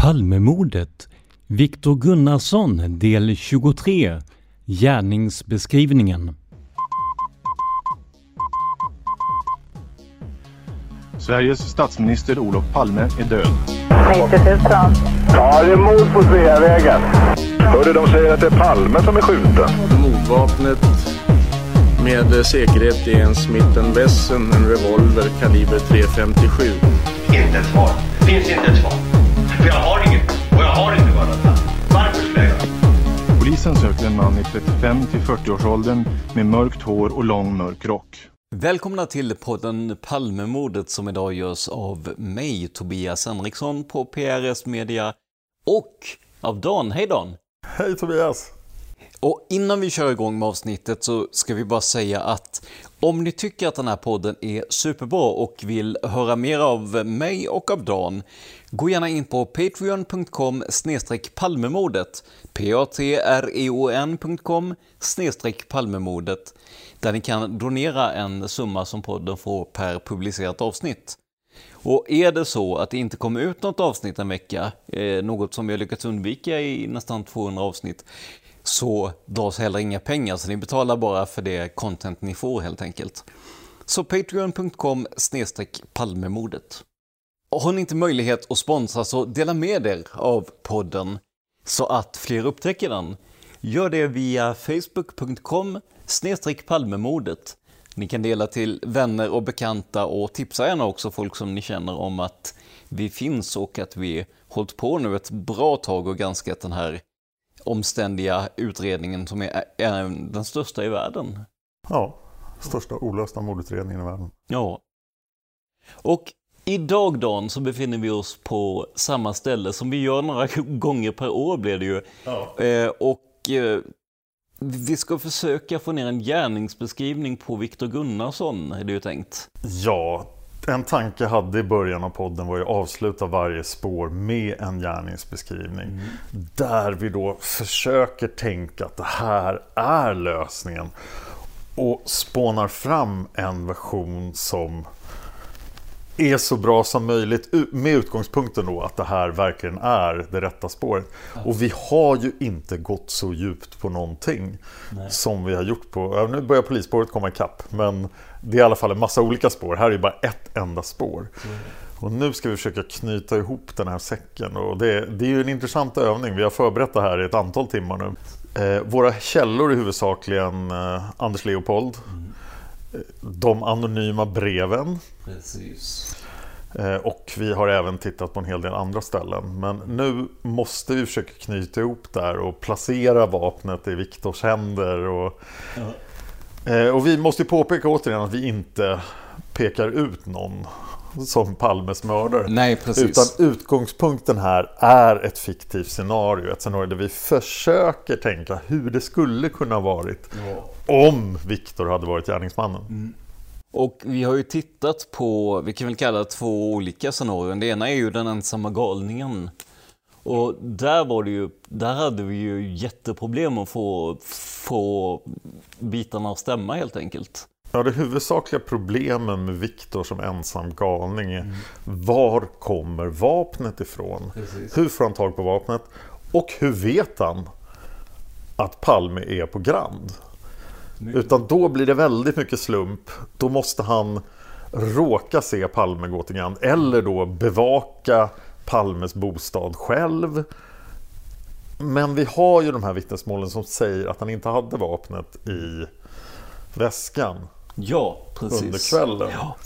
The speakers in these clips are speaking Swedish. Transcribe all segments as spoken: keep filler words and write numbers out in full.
Palmemordet, Viktor Gunnarsson, del tjugotre, gärningsbeskrivningen. Sveriges statsminister Olof Palme är död. nittio tusen. Ja, det är mord på Sveavägen. Hörde de säger att det är Palme som är skjuten. Mordvapnet med säkerhet är en Smith and Wesson, en revolver kaliber tre femtiosju. Inte ett svar. Finns inte ett svar. För jag har inget. Och jag har inte varit. Varför skulle jag? Polisen söker en man i trettiofem till fyrtio års åldern med mörkt hår och lång mörk rock. Välkomna till podden Palmemordet som idag görs av mig, Tobias Henriksson på P R S Media och av Dan. Hej Dan! Hej Tobias! Och innan vi kör igång med avsnittet så ska vi bara säga att om ni tycker att den här podden är superbra och vill höra mer av mig och av Dan, gå gärna in på patreon dot com slash palmemordet, p a t r e o n dot com slash palmemordet, där ni kan donera en summa som podden får per publicerat avsnitt. Och är det så att det inte kommer ut något avsnitt en vecka, eh, något som vi har lyckats undvika i nästan tvåhundra avsnitt, så dras heller inga pengar, så ni betalar bara för det content ni får helt enkelt. Så patreon dot com slash palmemordet. Och har ni inte möjlighet att sponsra så dela med er av podden så att fler upptäcker den. Gör det via facebook dot com slash palmemordet. Ni kan dela till vänner och bekanta och tipsa gärna också folk som ni känner om att vi finns och att vi hållit på nu ett bra tag och granskat den här omständiga utredningen som är den största i världen. Ja, största olösta mordutredningen i världen. Ja. Och idag Dan så befinner vi oss på samma ställe som vi gör några gånger per år blir det ju. Ja. Eh, och eh, vi ska försöka få ner en gärningsbeskrivning på Viktor Gunnarsson, är det ju tänkt. Ja, en tanke jag hade i början av podden var ju att avsluta varje spår med en gärningsbeskrivning. Mm. Där vi då försöker tänka att det här är lösningen. Och spånar fram en version som är så bra som möjligt med utgångspunkten då att det här verkligen är det rätta spåret. Och vi har ju inte gått så djupt på någonting. Nej. Som vi har gjort på... Nu börjar polisspåret komma ikapp, men det är i alla fall en massa olika spår. Här är ju bara ett enda spår. Mm. Och nu ska vi försöka knyta ihop den här säcken. Och det, det är ju en intressant övning. Vi har förberett det här i ett antal timmar nu. Eh, våra källor är huvudsakligen eh, Anders Leopold. Mm. De anonyma breven. Precis. Och vi har även tittat på en hel del andra ställen. Men nu måste vi försöka knyta ihop där och placera vapnet i Viktors händer. Och, ja. Och vi måste påpeka återigen att vi inte pekar ut någon som Palmes mördare. Nej, precis. Utan utgångspunkten här är ett fiktivt scenario. Ett scenario där vi försöker tänka hur det skulle kunna varit. Ja. Om Viktor hade varit gärningsmannen. Mm. Och vi har ju tittat på, vi kan väl kalla två olika scenarion. Det ena är ju den ensamma galningen. Och där var det ju, där hade vi ju jätteproblem att få, få bitarna att stämma helt enkelt. Ja, det huvudsakliga problemen med Viktor som ensam galning är, mm. var kommer vapnet ifrån? Precis. Hur får han tag på vapnet? Och hur vet han att Palme är på Grand? Mm. Utan då blir det väldigt mycket slump. Då måste han råka se Palme gå till Grand. Eller då bevaka Palmes bostad själv. Men vi har ju de här vittnesmålen som säger att han inte hade vapnet i väskan. Ja, precis. Under kvällen. Ja.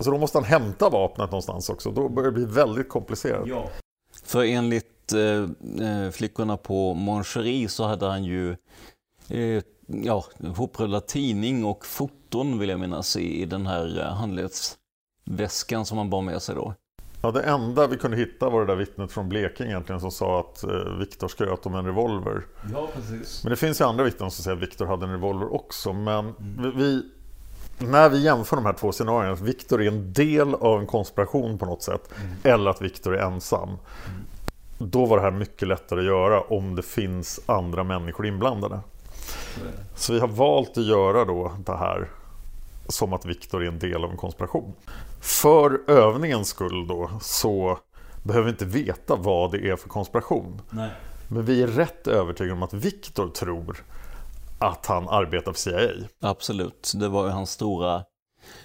Så då måste han hämta vapnet någonstans också. Då börjar det bli väldigt komplicerat. Ja. För enligt eh, flickorna på Mon Cheri så hade han ju eh, ja, hoprullad tidning och foton vill jag minnas i, i den här handledsväskan som han bar med sig då. Ja, det enda vi kunde hitta var det där vittnet från Blekinge egentligen som sa att eh, Viktor skröt om en revolver. Ja, precis. Men det finns ju andra vittnen som säger att Viktor hade en revolver också. Men mm. vi, när vi jämför de här två scenarierna, att Viktor är en del av en konspiration på något sätt mm. eller att Viktor är ensam. Mm. Då var det här mycket lättare att göra om det finns andra människor inblandade. Mm. Så vi har valt att göra då det här som att Viktor är en del av en konspiration. För övningens skull då så behöver vi inte veta vad det är för konspiration. Nej. Men vi är rätt övertygade om att Viktor tror att han arbetar för C I A. Absolut, det var ju hans stora,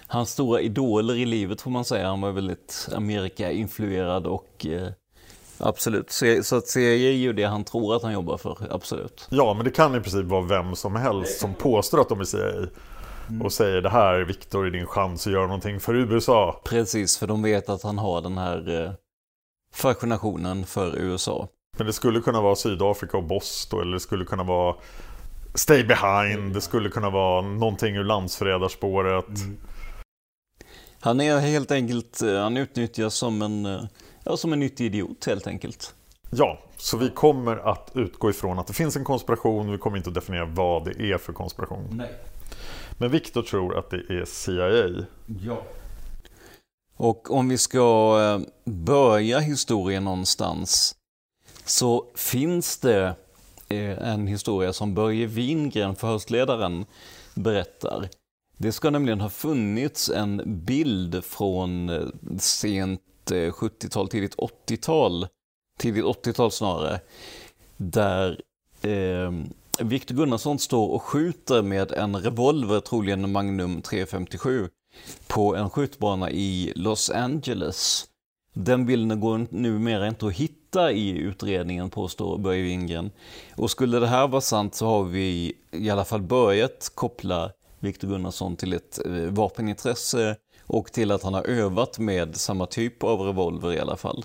hans stora idoler i livet får man säga. Han var väldigt Amerika-influerad och eh, absolut. Så att C I A är ju det han tror att han jobbar för, absolut. Ja, men det kan i princip vara vem som helst som påstår att de är C I A. Mm. Och säger det här, Viktor, är din chans att göra någonting för U S A. Precis, för de vet att han har den här eh, fascinationen för U S A. Men det skulle kunna vara Sydafrika och Boston, eller det skulle kunna vara Stay Behind, mm. det skulle kunna vara någonting ur landsförrädarspåret. Mm. Han är helt enkelt, han utnyttjas som en, ja, som en nyttig idiot helt enkelt. Ja, så vi kommer att utgå ifrån att det finns en konspiration, vi kommer inte att definiera vad det är för konspiration. Nej. Men Viktor tror att det är C I A. Ja. Och om vi ska börja historien någonstans så finns det en historia som Börje Wingren, förhörsledaren, berättar. Det ska nämligen ha funnits en bild från sent sjuttiotal, tidigt åttiotal, tidigt åttiotal snarare, där eh, Viktor Gunnarsson står och skjuter med en revolver, troligen Magnum tre femtiosju, på en skjutbana i Los Angeles. Den bilden går numera inte att hitta i utredningen, påstår Börje Wingren. Och skulle det här vara sant så har vi i alla fall börjat koppla Viktor Gunnarsson till ett vapenintresse och till att han har övat med samma typ av revolver i alla fall.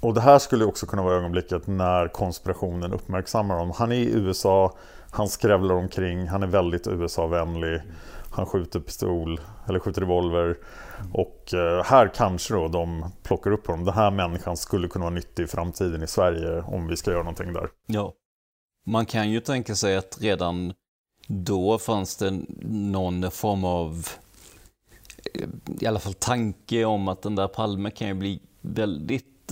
Och det här skulle också kunna vara ögonblicket när konspirationen uppmärksammar honom. Han är i U S A, han skrävlar omkring, han är väldigt U S A-vänlig. Han skjuter pistol, eller skjuter revolver. Och här kanske då de plockar upp honom. Den här människan skulle kunna vara nyttig i framtiden i Sverige om vi ska göra någonting där. Ja, man kan ju tänka sig att redan då fanns det någon form av, i alla fall tanke om att den där Palme kan ju bli väldigt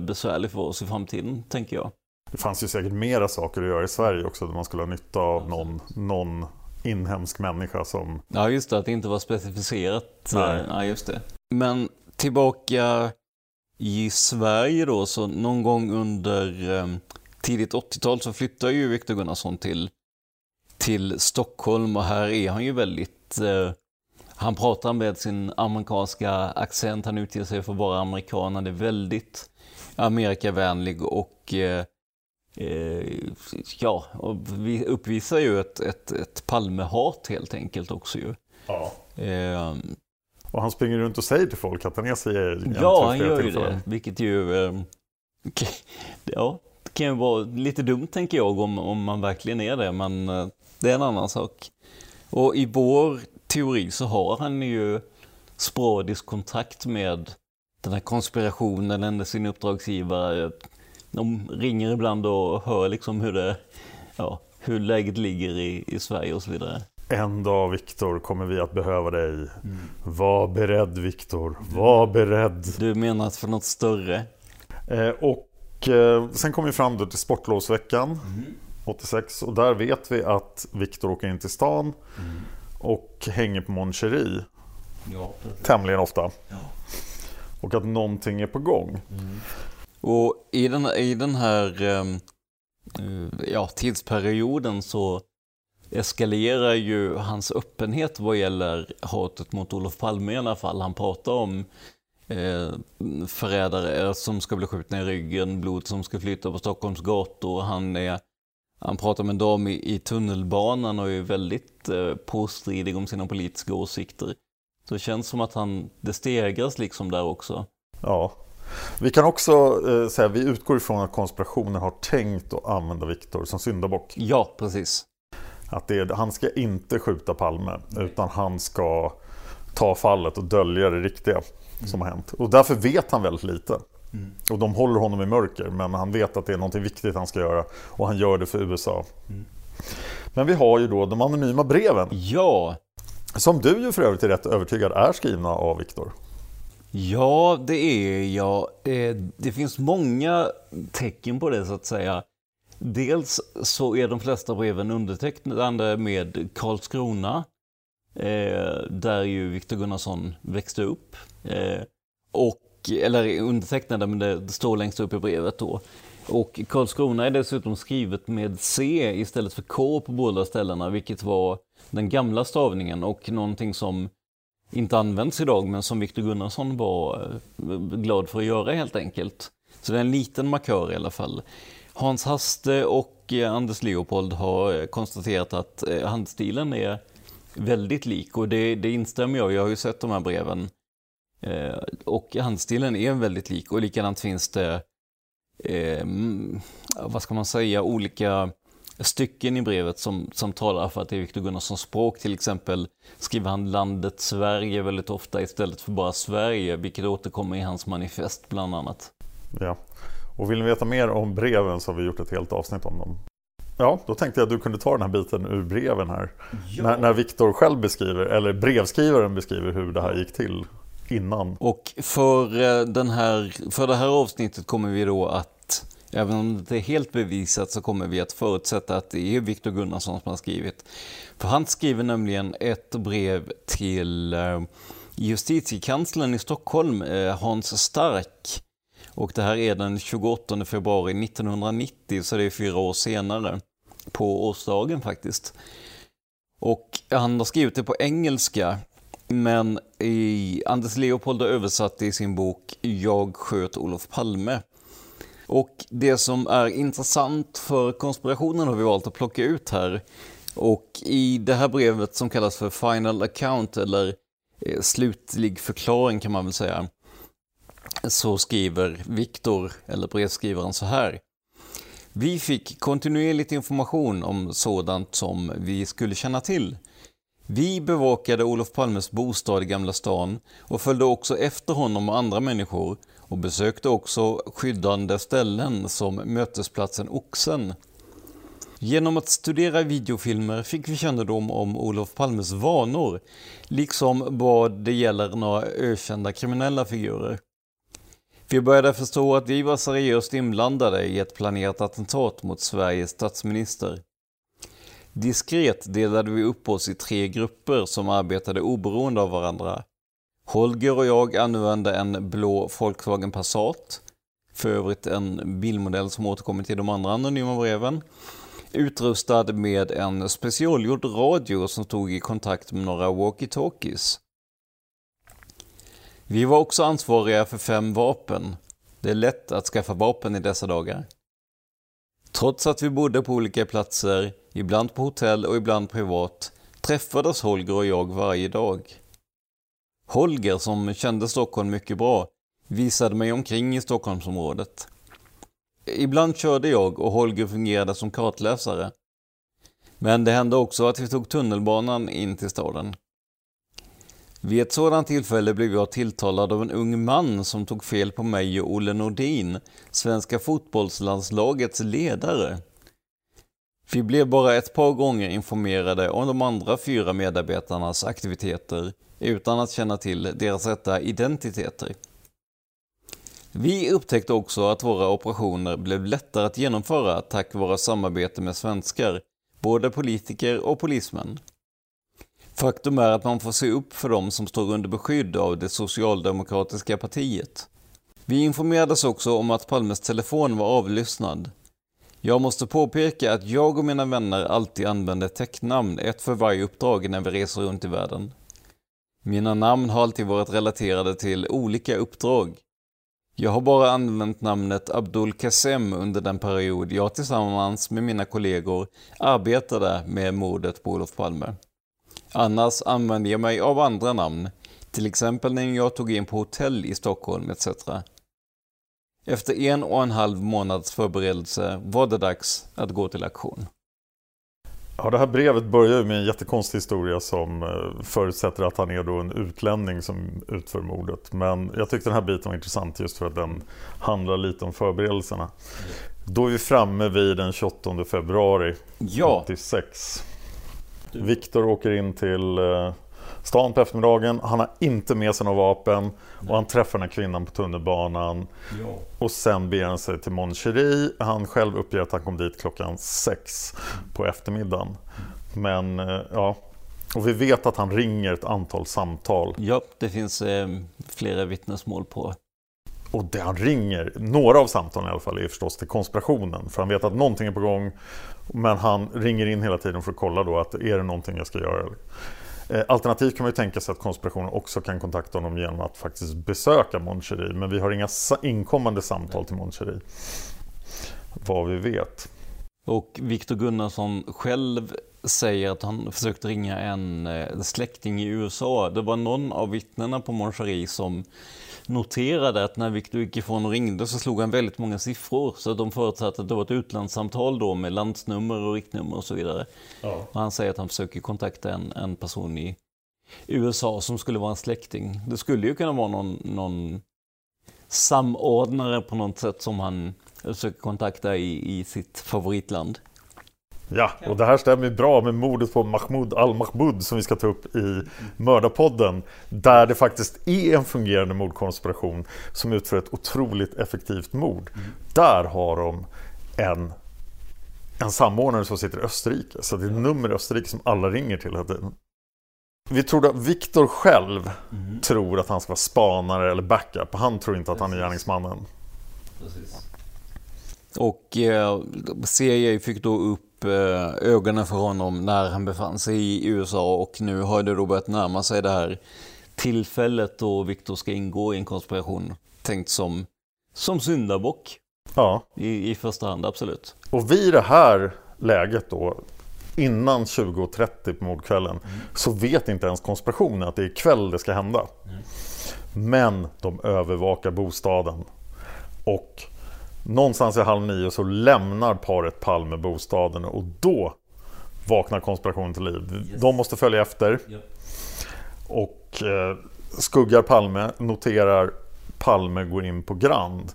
besvärlig för oss i framtiden, tänker jag. Det fanns ju säkert mera saker att göra i Sverige också, där man skulle ha nytta av någon, någon inhemsk människa som... Ja, just det, att det inte var specificerat. Nej. Ja, just det. Men tillbaka i Sverige då, så någon gång under eh, tidigt åttiotal så flyttar ju Viktor Gunnarsson till, till Stockholm, och här är han ju väldigt... Eh, Han pratar med sin amerikanska accent, han utger sig för att vara amerikan, han är väldigt amerikavänlig och, eh, ja, och vi uppvisar ju ett, ett, ett Palmehat helt enkelt också ju. Ja. Eh, och han springer runt och säger till folk att han är C I A. Ja, han gör ju det, vilket ju eh, ja, det kan ju vara lite dumt tänker jag om, om man verkligen är det, men eh, det är en annan sak. Och i vår teori så har han ju sporadisk kontakt med den här konspirationen, eller sin uppdragsgivare. De ringer ibland och hör liksom hur, det, ja, hur läget ligger i, i Sverige och så vidare. en dag, Viktor, kommer vi att behöva dig. Mm. Var beredd, Viktor. Var beredd. Du menar att för något större. Eh, och eh, sen kom vi fram till sportlovsveckan mm. åttiosex. Och där vet vi att Viktor åker in till stan mm. och hänger på Mon Cheri. Ja, tämligen ofta. Ja. Och att någonting är på gång. Mm. Och i den, i den här eh, ja, tidsperioden så eskalerar ju hans öppenhet vad gäller hatet mot Olof Palme i alla fall. Han pratar om eh, förrädare som ska bli skjutna i ryggen, blod som ska flyta på Stockholms gator. Han, är, han pratar med en dam i, i tunnelbanan och är väldigt eh, påstridig om sina politiska åsikter. Så det känns som att han, det stegras liksom där också. Ja. Vi kan också eh, säga, vi utgår ifrån att konspirationen har tänkt att använda Viktor som syndabock. Ja, precis. Att det är, han ska inte skjuta Palme utan han ska ta fallet och dölja det riktiga mm. som har hänt. Och därför vet han väldigt lite. Mm. Och de håller honom i mörker, men han vet att det är något viktigt han ska göra och han gör det för U S A. Mm. Men vi har ju då de anonyma breven. Ja. Som du ju för övrigt är rätt övertygad är skrivna av Viktor. Ja, det är jag. Det finns många tecken på det så att säga. Dels så är de flesta breven undertecknade med Karlskrona, eh, där ju Viktor Gunnarsson växte upp. Eh, och, eller undertecknade, men det står längst upp i brevet då. Och Karlskrona är dessutom skrivet med C istället för K på båda ställena, vilket var den gamla stavningen och någonting som inte används idag, men som Viktor Gunnarsson var glad för att göra helt enkelt. Så det är en liten markör i alla fall. Hans Haste och Anders Leopold har konstaterat att handstilen är väldigt lik och det, det instämmer jag. Jag har ju sett de här breven och handstilen är väldigt lik och likadant finns det eh, vad ska man säga, olika stycken i brevet som, som talar för att det är Viktor Gunnarssons språk. Till exempel skriver han landet Sverige väldigt ofta istället för bara Sverige, vilket återkommer i hans manifest bland annat. Ja. Och vill ni veta mer om breven så har vi gjort ett helt avsnitt om dem. Ja, då tänkte jag att du kunde ta den här biten ur breven här. Ja. När, när Viktor själv beskriver, eller brevskrivaren beskriver hur det här gick till innan. Och för, den här, för det här avsnittet kommer vi då att, även om det är helt bevisat så kommer vi att förutsätta att det är Viktor Gunnarsson som har skrivit. För han skriver nämligen ett brev till justitiekanslern i Stockholm, Hans Stark. Och det här är den tjugoåttonde februari nittonhundranittio, så det är fyra år senare på årsdagen faktiskt. Och han har skrivit det på engelska, men i Anders Leopold har översatt det i sin bok Jag sköt Olof Palme. Och det som är intressant för konspirationen har vi valt att plocka ut här. Och i det här brevet som kallas för Final Account, eller eh, slutlig förklaring kan man väl säga, så skriver Viktor, eller brevskrivaren, så här. Vi fick kontinuerligt information om sådant som vi skulle känna till. Vi bevakade Olof Palmes bostad i Gamla stan och följde också efter honom och andra människor och besökte också skyddande ställen som mötesplatsen Oxen. Genom att studera videofilmer fick vi kännedom om Olof Palmes vanor, liksom vad det gäller några ökända kriminella figurer. Vi började förstå att vi var seriöst inblandade i ett planerat attentat mot Sveriges statsminister. Diskret delade vi upp oss i tre grupper som arbetade oberoende av varandra. Holger och jag använde en blå Volkswagen Passat, för övrigt en bilmodell som återkommer till de andra anonyma breven, utrustad med en specialgjord radio som stod i kontakt med några walkie-talkies. Vi var också ansvariga för fem vapen. Det är lätt att skaffa vapen i dessa dagar. Trots att vi bodde på olika platser, ibland på hotell och ibland privat, träffades Holger och jag varje dag. Holger, som kände Stockholm mycket bra, visade mig omkring i Stockholmsområdet. Ibland körde jag och Holger fungerade som kartläsare. Men det hände också att vi tog tunnelbanan in till staden. Vid ett sådant tillfälle blev jag tilltalad av en ung man som tog fel på mig och Olle Nordin, svenska fotbollslandslagets ledare. Vi blev bara ett par gånger informerade om de andra fyra medarbetarnas aktiviteter utan att känna till deras rätta identiteter. Vi upptäckte också att våra operationer blev lättare att genomföra tack vare samarbete med svenskar, både politiker och polismän. Faktum är att man får se upp för dem som står under beskydd av det socialdemokratiska partiet. Vi informerades också om att Palmes telefon var avlyssnad. Jag måste påpeka att jag och mina vänner alltid använder tecknamn, ett för varje uppdrag när vi reser runt i världen. Mina namn har alltid varit relaterade till olika uppdrag. Jag har bara använt namnet Abdul Qasem under den period jag tillsammans med mina kollegor arbetade med mordet på Olof Palme. Annars använde jag mig av andra namn, till exempel när jag tog in på hotell i Stockholm et cetera. Efter en och en halv månads förberedelse var det dags att gå till aktion. Ja, det här brevet börjar med en jättekonstig historia som förutsätter att han är då en utlänning som utför mordet. Men jag tyckte den här biten var intressant just för att den handlar lite om förberedelserna. Då är vi framme vid den tjugoåttonde februari ja. åttiosex. Viktor åker in till stan på eftermiddagen. Han har inte med sig några vapen och han träffar den här kvinnan på tunnelbanan. Ja. Och sen ber han sig till Mon Cheri. Han själv uppger att han kom dit klockan sex på eftermiddagen. Men ja, och vi vet att han ringer ett antal samtal. Ja, det finns eh, flera vittnesmål på. Och det han ringer, några av samtalen i alla fall, är förstås till konspirationen. För han vet att någonting är på gång, men han ringer in hela tiden för att kolla då att är det någonting jag ska göra. Alternativt kan man ju tänka sig att konspirationen också kan kontakta honom genom att faktiskt besöka Mon Cheri. Men vi har inga inkommande samtal till Mon Cheri, vad vi vet. Och Viktor Gunnarsson själv säger att han försökte ringa en släkting i U S A. Det var någon av vittnena på Mon Cheri som noterade att när Viktor gick ifrån och ringde så slog han väldigt många siffror, så de förutsatte att det var ett utlandssamtal då med landsnummer och riktnummer och så vidare. Ja. Och han säger att han försöker kontakta en, en person i U S A som skulle vara en släkting. Det skulle ju kunna vara någon, någon samordnare på något sätt som han försöker kontakta i, i sitt favoritland. Ja, och det här stämmer bra med mordet på Mahmoud al-Mahmoud som vi ska ta upp i Mördarpodden, där det faktiskt är en fungerande mordkonspiration som utför ett otroligt effektivt mord. Mm. Där har de en, en samordnare som sitter i Österrike, så det är ett nummer i Österrike som alla ringer till hela tiden. Vi trodde att Viktor själv mm. tror att han ska vara spanare eller backup, han tror inte att han är gärningsmannen. Precis. Och eh, C I A fick då upp ögonen för honom när han befann sig i U S A, och nu har det då börjat närma sig det här tillfället då Viktor ska ingå i en konspiration, tänkt som, som syndabock ja. I, i första hand, absolut. Och vid det här läget då, innan tjugo trettio på mordkvällen, mm. så vet inte ens konspirationen att det är kväll det ska hända. Mm. Men de övervakar bostaden och någonstans i halv nio så lämnar paret Palme bostaden, och då vaknar konspirationen till liv. Yes. De måste följa efter. Yep. Och eh, skuggar Palme, noterar Palme går in på Grand.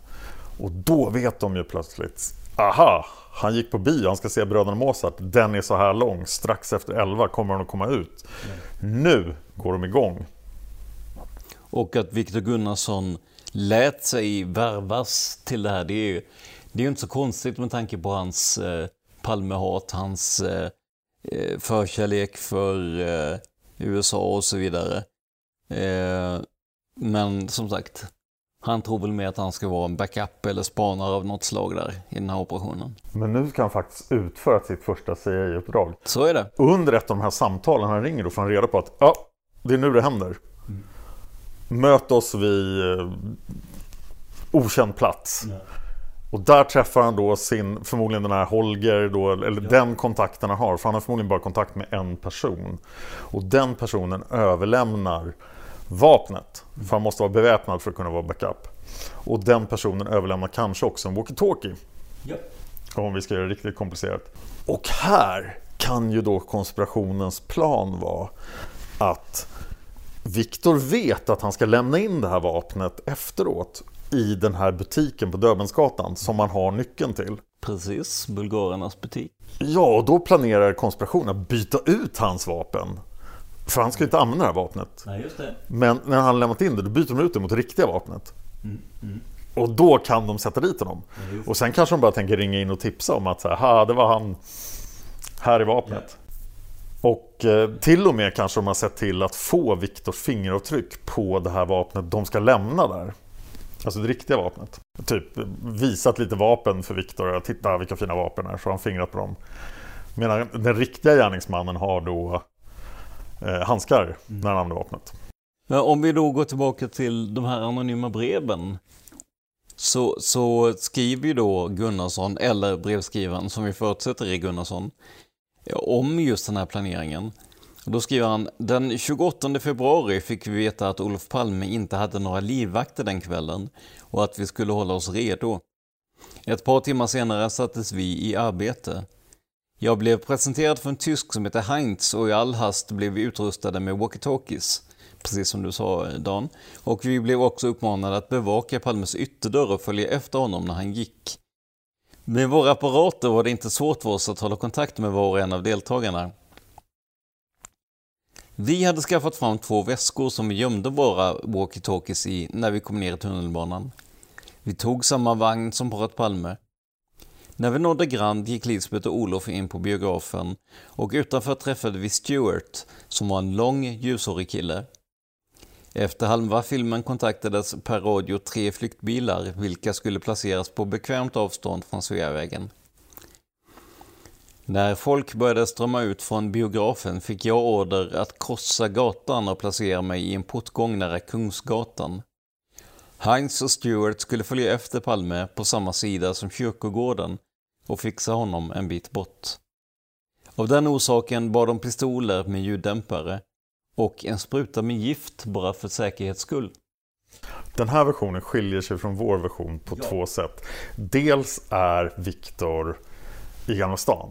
Och då vet de ju plötsligt, aha, han gick på bio, han ska se Bröderna Mozart. Den är så här lång, strax efter elva kommer han att komma ut. Mm. Nu går de igång. Och att Viktor Gunnarsson lät sig värvas till det här, det är ju, det är ju inte så konstigt med tanke på hans eh, Palmehat, hans eh, förkärlek för eh, U S A och så vidare. Eh, men som sagt, han tror väl med att han ska vara en backup eller spanare av något slag där i den här operationen. Men nu kan han faktiskt utföra sitt första C I A-uppdrag. Så är det. Under ett av de här samtalen han ringer då får han reda på att ja, det är nu det händer. Mm. Möt oss vid eh, okänd plats. Mm. Och där träffar han då sin, förmodligen den här Holger då, eller ja. Den kontakten han har, för han har förmodligen bara kontakt med en person. Och den personen överlämnar vapnet, mm. för han måste vara beväpnad för att kunna vara backup. Och den personen överlämnar kanske också en walkie-talkie. Ja. Om vi ska göra det riktigt komplicerat. Och här kan ju då konspirationens plan vara att Viktor vet att han ska lämna in det här vapnet efteråt i den här butiken på Döbensgatan som han har nyckeln till. Precis, bulgarernas butik. Ja, då planerar konspirationen att byta ut hans vapen. För han ska inte använda det här vapnet. Nej, just det. Men när han lämnat in det, då byter de ut det mot det riktiga vapnet. Mm, mm. Och då kan de sätta dit honom. Ja, och sen kanske de bara tänker ringa in och tipsa om att så här, det var han, här är vapnet. Ja. Och eh, till och med kanske de har sett till att få Viktors fingeravtryck på det här vapnet de ska lämna där. Alltså det riktiga vapnet. Typ visat lite vapen för Viktor. Titta vilka fina vapen är. Så han fingrat på dem. Medan den riktiga gärningsmannen har då eh, handskar när han använder vapnet. Men om vi då går tillbaka till de här anonyma breven. Så, så skriver ju då Gunnarsson, eller brevskrivaren som vi förutsätter är Gunnarsson, om just den här planeringen. Då skriver han, den tjugoåttonde februari fick vi veta att Olof Palme inte hade några livvakter den kvällen och att vi skulle hålla oss redo. Ett par timmar senare sattes vi i arbete. Jag blev presenterad för en tysk som heter Heinz och i all hast blev vi utrustade med walkie-talkies, precis som du sa Dan. Och vi blev också uppmanade att bevaka Palmes ytterdörr och följa efter honom när han gick. Med våra apparater var det inte svårt för oss att hålla kontakt med var och en av deltagarna. Vi hade skaffat fram två väskor som vi gömde våra walkie-talkies i när vi kom ner i tunnelbanan. Vi tog samma vagn som paret Palme. När vi nådde Grand gick Lisbeth och Olof in på biografen och utanför träffade vi Stuart som var en lång, ljushårig kille. Efter halva filmen kontaktades per radio tre flyktbilar vilka skulle placeras på bekvämt avstånd från Sveavägen. När folk började strömma ut från biografen fick jag order att korsa gatan och placera mig i en portgång nära Kungsgatan. Heinz och Stuart skulle följa efter Palme på samma sida som kyrkogården och fixa honom en bit bort. Av den orsaken bar de pistoler med ljuddämpare och en spruta med gift bara för säkerhets skull. Den här versionen skiljer sig från vår version på ja. två sätt. Dels är Viktor i Gamla stan.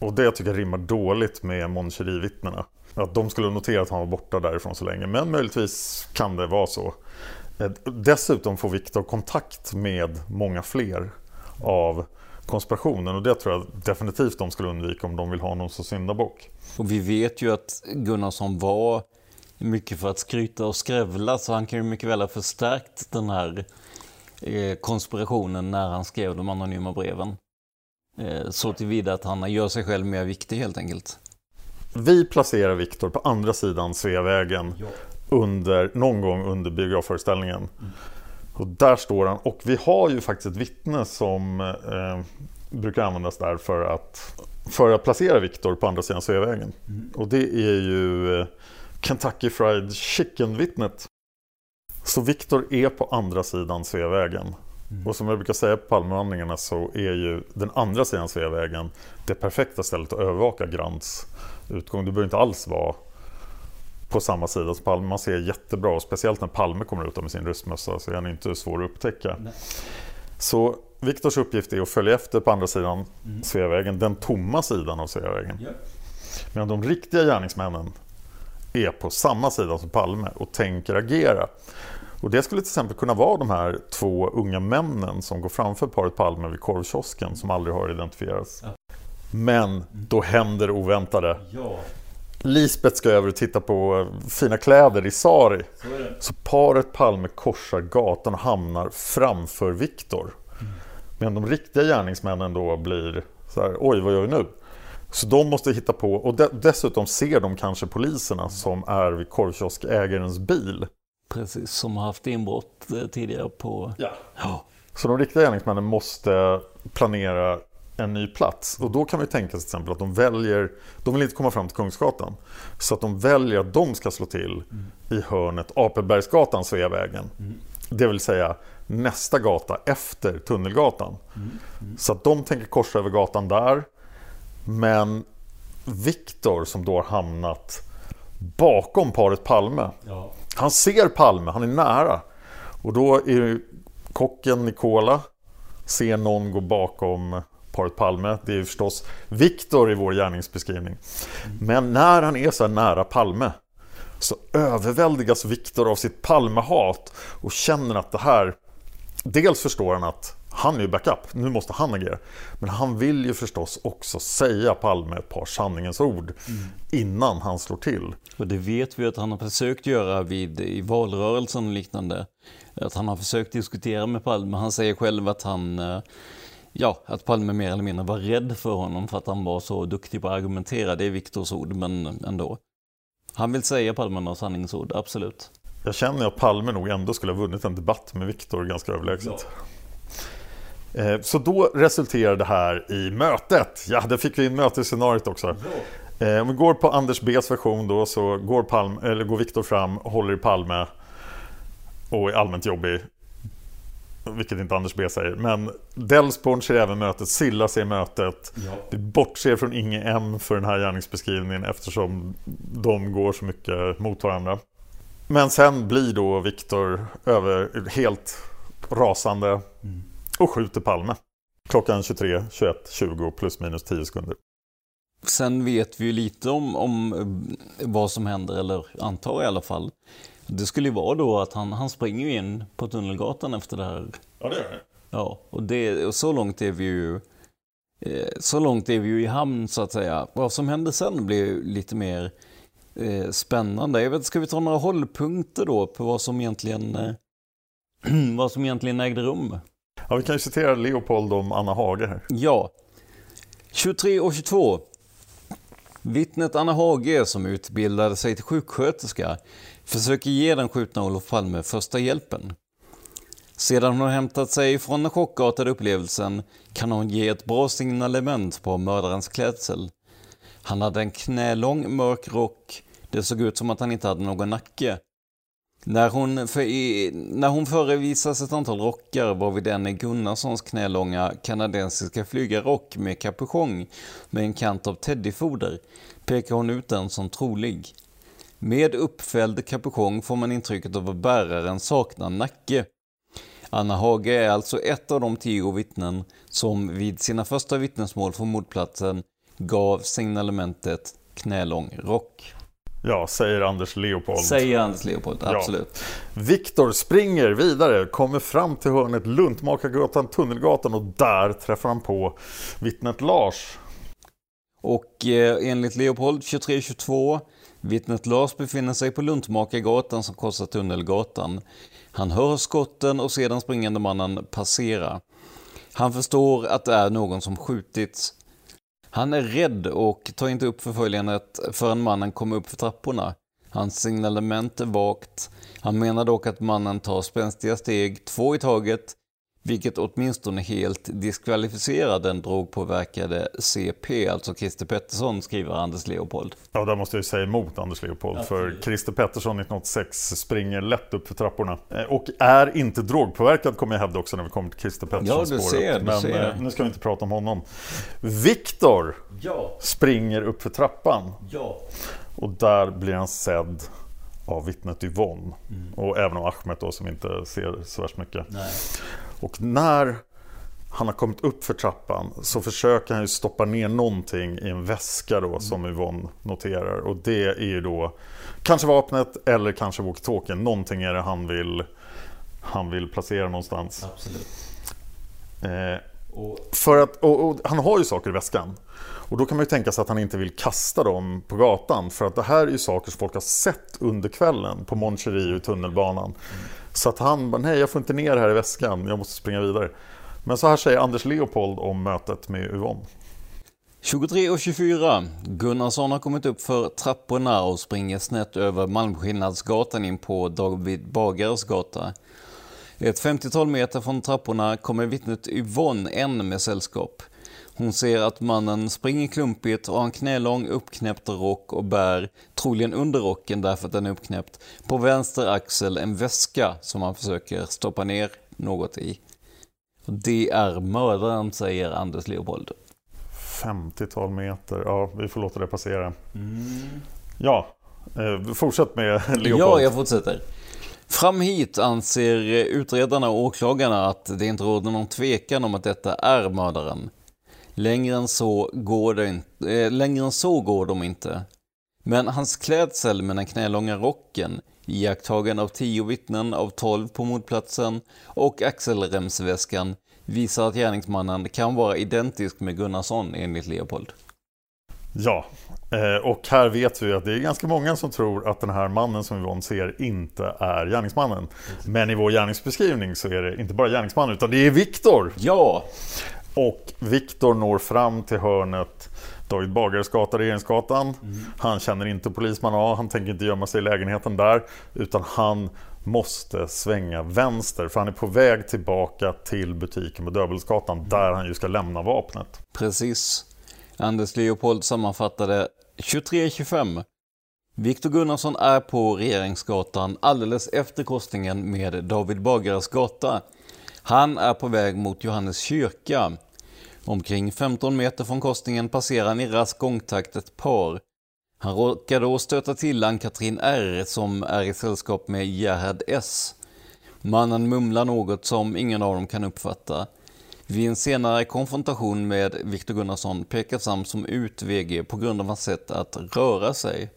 Och det tycker jag rimmar dåligt med Mon Cheri-vittnena. Att de skulle notera att han var borta därifrån så länge. Men möjligtvis kan det vara så. Dessutom får Viktor kontakt med många fler av konspirationen. Och det tror jag definitivt de skulle undvika om de vill ha någon som syndabock. Och vi vet ju att Gunnarsson var mycket för att skryta och skrävla. Så han kan ju mycket väl ha förstärkt den här konspirationen när han skrev de anonyma breven. Så tillvida att han gör sig själv mer viktig helt enkelt. Vi placerar Viktor på andra sidan Sveavägen ja. under, någon gång under biografföreställningen. Mm. Och där står han. Och vi har ju faktiskt ett vittne som eh, brukar användas där för att, för att placera Viktor på andra sidan Sveavägen. Mm. Och det är ju eh, Kentucky Fried Chicken-vittnet. Så Viktor är på andra sidan Sveavägen. Mm. Och som jag brukar säga på Palmevandringarna så är ju den andra sidan Sveavägen det perfekta stället att övervaka Grands utgång. Du behöver inte alls vara på samma sida som Palme. Man ser jättebra, och speciellt när Palme kommer ut med sin rustmössa så är han inte svår att upptäcka. Nej. Så Viktors uppgift är att följa efter på andra sidan mm. Sveavägen, den tomma sidan av Sveavägen. Ja. Medan de riktiga gärningsmännen är på samma sida som Palme och tänker agera. Och det skulle till exempel kunna vara de här två unga männen som går framför paret Palme vid korvkiosken som aldrig har identifierats. Ja. Men då händer oväntade. Ja. Lisbeth ska över och titta på fina kläder i Sari. Så, är det. Så paret Palme korsar gatan och hamnar framför Viktor. Mm. Men de riktiga gärningsmännen då blir så här, oj vad gör vi nu? Så de måste hitta på, och de- dessutom ser de kanske poliserna mm. som är vid korvkioskägarens bil. Precis, som har haft inbrott tidigare på... Ja. Ja. Så de riktiga gärningsmännen måste planera en ny plats. Och då kan vi tänka till exempel att de väljer... De vill inte komma fram till Kungsgatan. Så att de väljer att de ska slå till mm. i hörnet Apelbergsgatan, Sveavägen. Mm. Det vill säga nästa gata efter Tunnelgatan. Mm. Mm. Så att de tänker korsa över gatan där. Men Viktor som då har hamnat bakom paret Palme... Ja. Han ser Palme, han är nära. Och då är kocken Nicola ser någon gå bakom paret Palme. Det är förstås Viktor i vår gärningsbeskrivning. Men när han är så här nära Palme så överväldigas Viktor av sitt Palmehat och känner att det här... Dels förstår han att han är ju backup, nu måste han agera. Men han vill ju förstås också säga Palme ett par sanningens ord mm. innan han slår till. Och det vet vi att han har försökt göra vid, i valrörelsen och liknande. Att han har försökt diskutera med Palme. Han säger själv att han... Ja, att Palme mer eller mindre var rädd för honom för att han var så duktig på att argumentera. Det är Viktors ord, men ändå. Han vill säga Palme några sanningsord, absolut. Jag känner att Palme nog ändå skulle ha vunnit en debatt med Viktor ganska överlägset. Ja. Så då resulterade det här i mötet. Ja, det fick vi in mötesscenariot också. Ja. Om vi går på Anders B's version då, så går, Palme, eller går Viktor fram och håller i Palme och är allmänt jobbig. Vilket inte Anders B säger. Men Delsborn ser även mötet, Silla ser mötet. Ja. Vi bortser från Inge M för den här gärningsbeskrivningen eftersom de går så mycket mot varandra. Men sen blir då Viktor över helt rasande mm. och skjuter Palme. Klockan tjugotre, tjugoett, tjugo plus minus tio sekunder. Sen vet vi ju lite om, om vad som händer, eller antar i alla fall. Det skulle ju vara då att han, han springer in på Tunnelgatan efter det här. Ja, det gör det. Ja, och, det, och så långt är vi ju eh, så långt är vi ju i hamn, så att säga. Vad som händer sen blir lite mer eh, spännande. Jag vet, ska vi ta några hållpunkter då på vad som egentligen eh, vad som egentligen ägde rum? Ja, vi kan ju citera Leopold om Anna Hage här. Ja. tjugotre och tjugotvå. Vittnet Anna Hage, som utbildade sig till sjuksköterska, försöker ge den skjutna Olof Palme första hjälpen. Sedan hon har hämtat sig från den chockartade upplevelsen kan hon ge ett bra signalement på mördarens klädsel. Han hade en knälång mörk rock. Det såg ut som att han inte hade någon nacke. När hon, för i, när hon förevisas ett antal rockar var vid den i Gunnarssons knälånga kanadensiska flygarrock med kapuschong med en kant av teddyfoder pekar hon ut den som trolig. Med uppfälld kapuschong får man intrycket av att bäraren saknar nacke. Anna Hage är alltså ett av de tio vittnen som vid sina första vittnesmål från mordplatsen gav signalementet knälång rock. Ja, säger Anders Leopold. Säger Anders Leopold, absolut. Ja. Viktor springer vidare, kommer fram till hörnet Luntmakargatan, Tunnelgatan, och där träffar han på vittnet Lars. Och eh, enligt Leopold tjugotre tjugotvå... Vittnet Lars befinner sig på Luntmakargatan som korsar Tunnelgatan. Han hör skotten och ser den springande mannen passera. Han förstår att det är någon som skjutits. Han är rädd och tar inte upp förföljandet förrän mannen kommer upp för trapporna. Hans signalement är vagt. Han menar dock att mannen tar spänstiga steg, två i taget, vilket åtminstone helt diskvalificerar den drogpåverkade C P, alltså Christer Pettersson, skriver Anders Leopold. Ja, där måste jag säga emot Anders Leopold, för Christer Pettersson nittonhundraåttiosex springer lätt upp för trapporna och är inte drogpåverkad, kommer jag hävda också när vi kommer till Christer Petterssons spåret. Ja, du ser, du Men ser. Nu ska vi inte prata om honom. Viktor ja. springer upp för trappan ja. och där blir han sedd av vittnet Yvonne mm. och även av Ahmed då, som inte ser så värst mycket. Nej. Och när han har kommit upp för trappan så försöker han ju stoppa ner någonting i en väska då, som Yvonne noterar. Och det är ju då kanske vapnet eller kanske walkie-talkien. Någonting är det han vill, han vill placera någonstans. Absolut. Eh, och... För att, och, och, han har ju saker i väskan. Och då kan man ju tänka sig att han inte vill kasta dem på gatan. För att det här är ju saker som folk har sett under kvällen på Mon Cheri och tunnelbanan. Mm. Så att han bara, nej jag får inte ner här i väskan, jag måste springa vidare. Men så här säger Anders Leopold om mötet med Yvonne. tjugotre och tjugofyra. Gunnarsson har kommit upp för trapporna och springer snett över Malmskillnadsgatan in på David Bagares gata. Ett femtiotal meter från trapporna kommer vittnet Yvonne än med sällskap. Hon ser att mannen springer klumpigt och har en knälång uppknäppt rock och bär, troligen under rocken därför att den är uppknäppt, på vänster axel en väska som han försöker stoppa ner något i. Det är mördaren, säger Anders Leopold. femtiotal meter, ja vi får låta det passera. Mm. Ja, fortsätt med Leopold. Ja, jag fortsätter. Fram hit anser utredarna och åklagarna att det inte råder någon tvekan om att detta är mördaren. Längre än så går det inte, eh, längre än så går de inte. Men hans klädsel med den knälånga rocken Iakttagen av tio vittnen av tolv på mordplatsen och axelremsväskan visar att gärningsmannen kan vara identisk med Gunnarsson enligt Leopold. Ja, och här vet vi att det är ganska många som tror att den här mannen som Yvonne ser inte är gärningsmannen. Men i vår gärningsbeskrivning så är det inte bara gärningsmannen utan det är Viktor. Ja! Och Viktor når fram till hörnet David Bagares gata, Regeringsgatan. Mm. Han känner inte polisman A, han tänker inte gömma sig i lägenheten där utan han måste svänga vänster för han är på väg tillbaka till butiken på Döbensgatan mm. där han ju ska lämna vapnet. Precis. Anders Leopold sammanfattade tjugotre tjugofem. Viktor Gunnarsson är på Regeringsgatan alldeles efter korsningen med David Bagares gata. Han är på väg mot Johannes kyrka. Omkring femton meter från korsningen passerar han i rask gångtakt ett par. Han råkar då stöta till Ann-Katrin R som är i sällskap med Gerhard S. Mannen mumlar något som ingen av dem kan uppfatta. Vid en senare konfrontation med Viktor Gunnarsson pekar Sam som ut V G på grund av hans sätt att röra sig.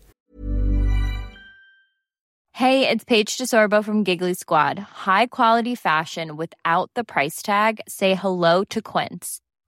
Hey, it's Paige DeSorbo from Giggly Squad. High quality fashion without the price tag. Say hello to Quince.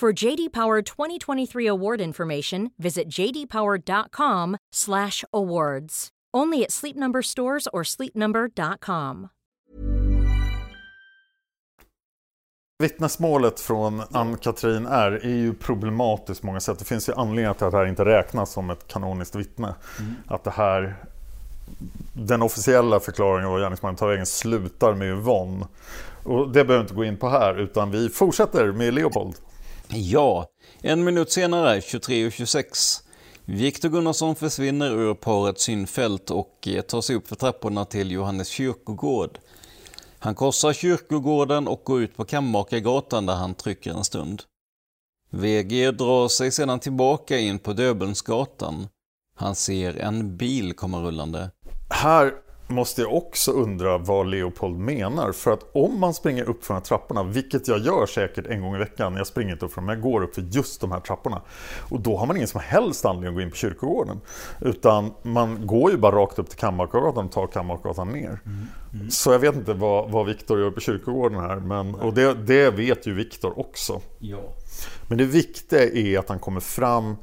For J D Power twenty twenty-three award information, visit jdpower.com slash awards. Only at Sleep Number stores or sleep number dot com. Vittnesmålet från Ann-Katrin R är ju problematiskt på många sätt. Det finns ju anledningar till att det här inte räknas som ett kanoniskt vittne. Mm. Att det här, den officiella förklaringen av gärningsmannen tar vägen slutar med Yvonne. Och det behöver inte gå in på här utan vi fortsätter med Leopold. Ja, en minut senare, tjugotre tjugosex. Viktor Gunnarsson försvinner ur parets synfält och tar sig upp för trapporna till Johannes kyrkogård. Han korsar kyrkogården och går ut på Kammakargatan där han trycker en stund. V G drar sig sedan tillbaka in på Döbensgatan. Han ser en bil komma rullande. Här måste jag också undra vad Leopold menar. För att om man springer upp från de här trapporna, vilket jag gör säkert en gång i veckan. Jag springer inte upp från dem, jag går upp för just de här trapporna. Och då har man ingen som helst anledning att gå in på kyrkogården. Utan man går ju bara rakt upp till Kammargatan och tar Kammargatan ner. Mm. Mm. Så jag vet inte vad, vad Viktor gör på kyrkogården här. Men, och det, det vet ju Viktor också. Ja. Men det viktiga är att han kommer fram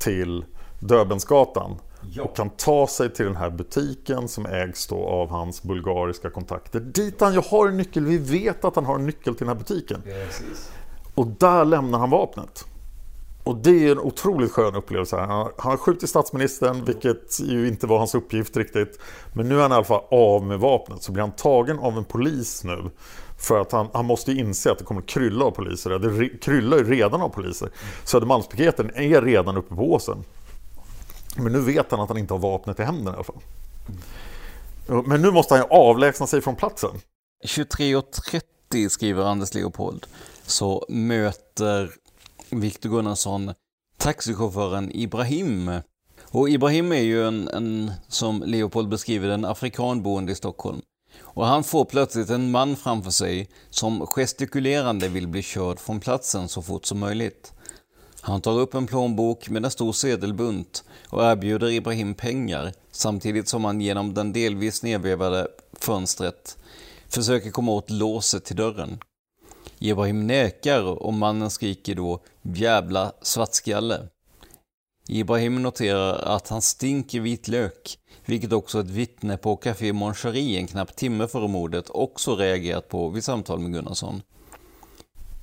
till Döbensgatan. Ja. Och kan ta sig till den här butiken som ägs då av hans bulgariska kontakter. Dit han ju har en nyckel. Vi vet att han har en nyckel till den här butiken. Precis. Och där lämnar han vapnet. Och det är en otroligt skön upplevelse. Han har, han har skjutit statsministern, vilket ju inte var hans uppgift riktigt. Men nu är han i alla fall av med vapnet. Så blir han tagen av en polis nu. För att han, han måste ju inse att det kommer krylla av poliser. Det re, kryllar ju redan av poliser. Södermalmspiketen är redan uppe på åsen. Men nu vet han att han inte har vapnet i händerna i alla fall. Men nu måste han avlägsna sig från platsen. tjugotre trettio skriver Anders Leopold. Så möter Viktor Gunnarsson taxichauffören Ibrahim. Och Ibrahim är ju en, en som Leopold beskriver, en afrikanboende i Stockholm. och han får plötsligt en man framför sig som gestikulerande vill bli körd från platsen så fort som möjligt. Han tar upp en plånbok med en stor sedelbunt och erbjuder Ibrahim pengar samtidigt som han genom den delvis nedvevade fönstret försöker komma åt låset till dörren. Ibrahim nekar och mannen skriker då jävla svartskalle. Ibrahim noterar att han stinker vitlök, vilket också ett vittne på Café Mon Cheri en knapp timme före mordet också reagerat på vid samtal med Gunnarsson.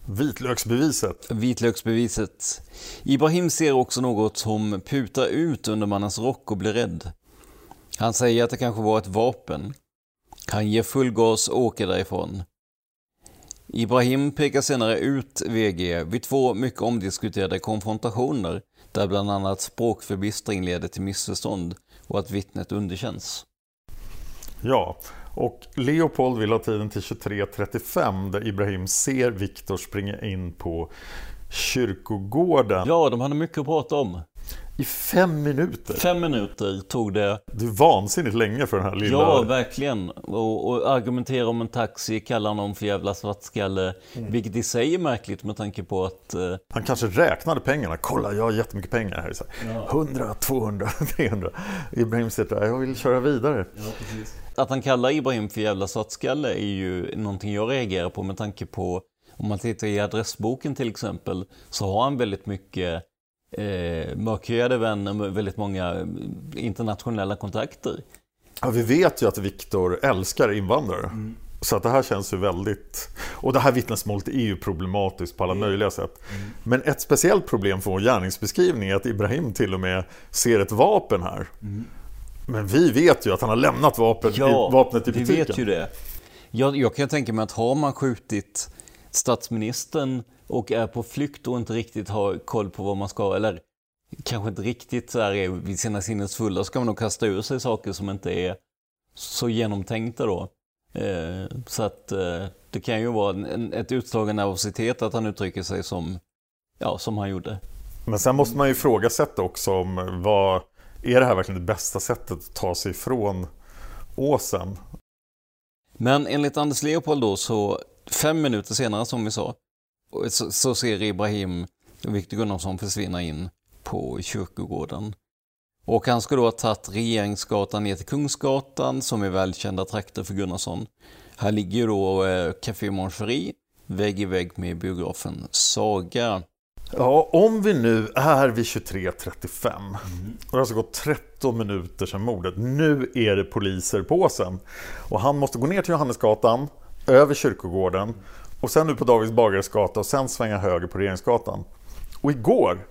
Vitlöksbeviset. Vitlöksbeviset. Ibrahim ser också något som putar ut under mannens rock och blir rädd. Han säger att det kanske var ett vapen. Han ger full gas och åker därifrån. Ibrahim pekar senare ut V G vid två mycket omdiskuterade konfrontationer där bland annat språkförbistring leder till missförstånd och att vittnet underkänns. Ja, och Leopold vill ha tiden till tjugotre trettiofem där Ibrahim ser Viktor springa in på kyrkogården. Ja, de hade mycket att prata om. I fem minuter. Fem minuter tog det. Det är vansinnigt länge för den här lilla... Ja, verkligen. Och, och argumentera om en taxi, kalla någon för jävla svartskalle. Mm. Vilket i sig är märkligt med tanke på att... Eh... Han kanske räknade pengarna. Kolla, jag har jättemycket pengar här. Så här. Ja. hundra, tvåhundra, trehundra. Ibrahim sitter där. Jag vill köra vidare. Ja, precis. Att han kallar Ibrahim för jävla svartskalle är ju någonting jag reagerar på med tanke på... Om man tittar i adressboken till exempel så har han väldigt mycket... Eh, mörkhyade vänner med väldigt många internationella kontakter. Ja, vi vet ju att Viktor älskar invandrare. Mm. Så att det här känns ju väldigt... Och det här vittnesmålet är ju problematiskt på alla mm. möjliga sätt. Mm. Men ett speciellt problem för vår gärningsbeskrivning är att Ibrahim till och med ser ett vapen här. Mm. Men vi vet ju att han har lämnat vapen, ja, i, vapnet i butiken. Ja, vi vet ju det. Jag, jag kan tänka mig att har man skjutit statsministern och är på flykt och inte riktigt har koll på vad man ska, eller kanske inte riktigt så här är vid sina sinnesfulla, så kan man nog kasta ur sig saker som inte är så genomtänkta då. Eh, så att eh, det kan ju vara en, ett utslag av nervositet att han uttrycker sig som, ja, som han gjorde. Men sen måste man ju ifrågasätta också om vad är det här verkligen det bästa sättet att ta sig ifrån åsen? Men enligt Anders Leopold då, så fem minuter senare som vi sa, Så, så ser Ibrahim och Viktor Gunnarsson försvinna in på kyrkogården. Och han ska då ha tagit Regeringsgatan ner till Kungsgatan som är välkända trakter för Gunnarsson. Här ligger ju då eh, Café Mon Cheri vägg i vägg med biografen Saga. Ja, om vi nu är vid tjugotre trettiofem mm. och det har alltså gått tretton minuter sedan mordet. Nu är det poliser på sen. Och han måste gå ner till Johannesgatan, över kyrkogården och sen nu på David Bagares gata och sen svänga höger på Regeringsgatan. Och igår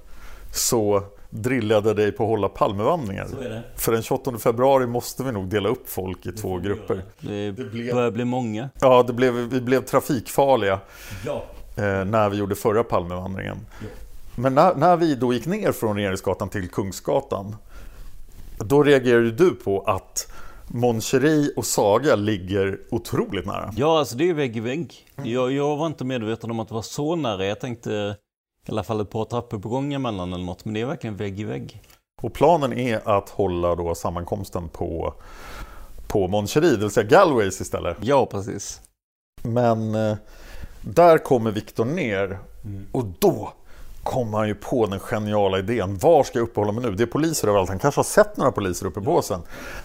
så drillade jag dig på att hålla Palmevandringar. Så är det. För den tjugoåttonde februari måste vi nog dela upp folk i det två grupper. Det, det blev... börjar bli många. Ja, det blev, vi blev trafikfarliga, ja. eh, när vi gjorde förra Palmevandringen. Ja. Men när, när vi då gick ner från Regeringsgatan till Kungsgatan, då reagerade du på att Mon Cheri och Saga ligger otroligt nära. Ja, alltså det är vägg i vägg. Jag, jag var inte medveten om att det var så nära. Jag tänkte i alla fall ett par trappor på gången mellan eller något. Men det är verkligen vägg i vägg. Och planen är att hålla då sammankomsten på, på Mon Cheri, det vill säga Galways istället. Ja, precis. Men där kommer Viktor ner. Mm. Och då kommer han ju på den geniala idén. Var ska jag uppehålla mig nu? Det är poliser överallt. Han kanske har sett några poliser uppe i båsen.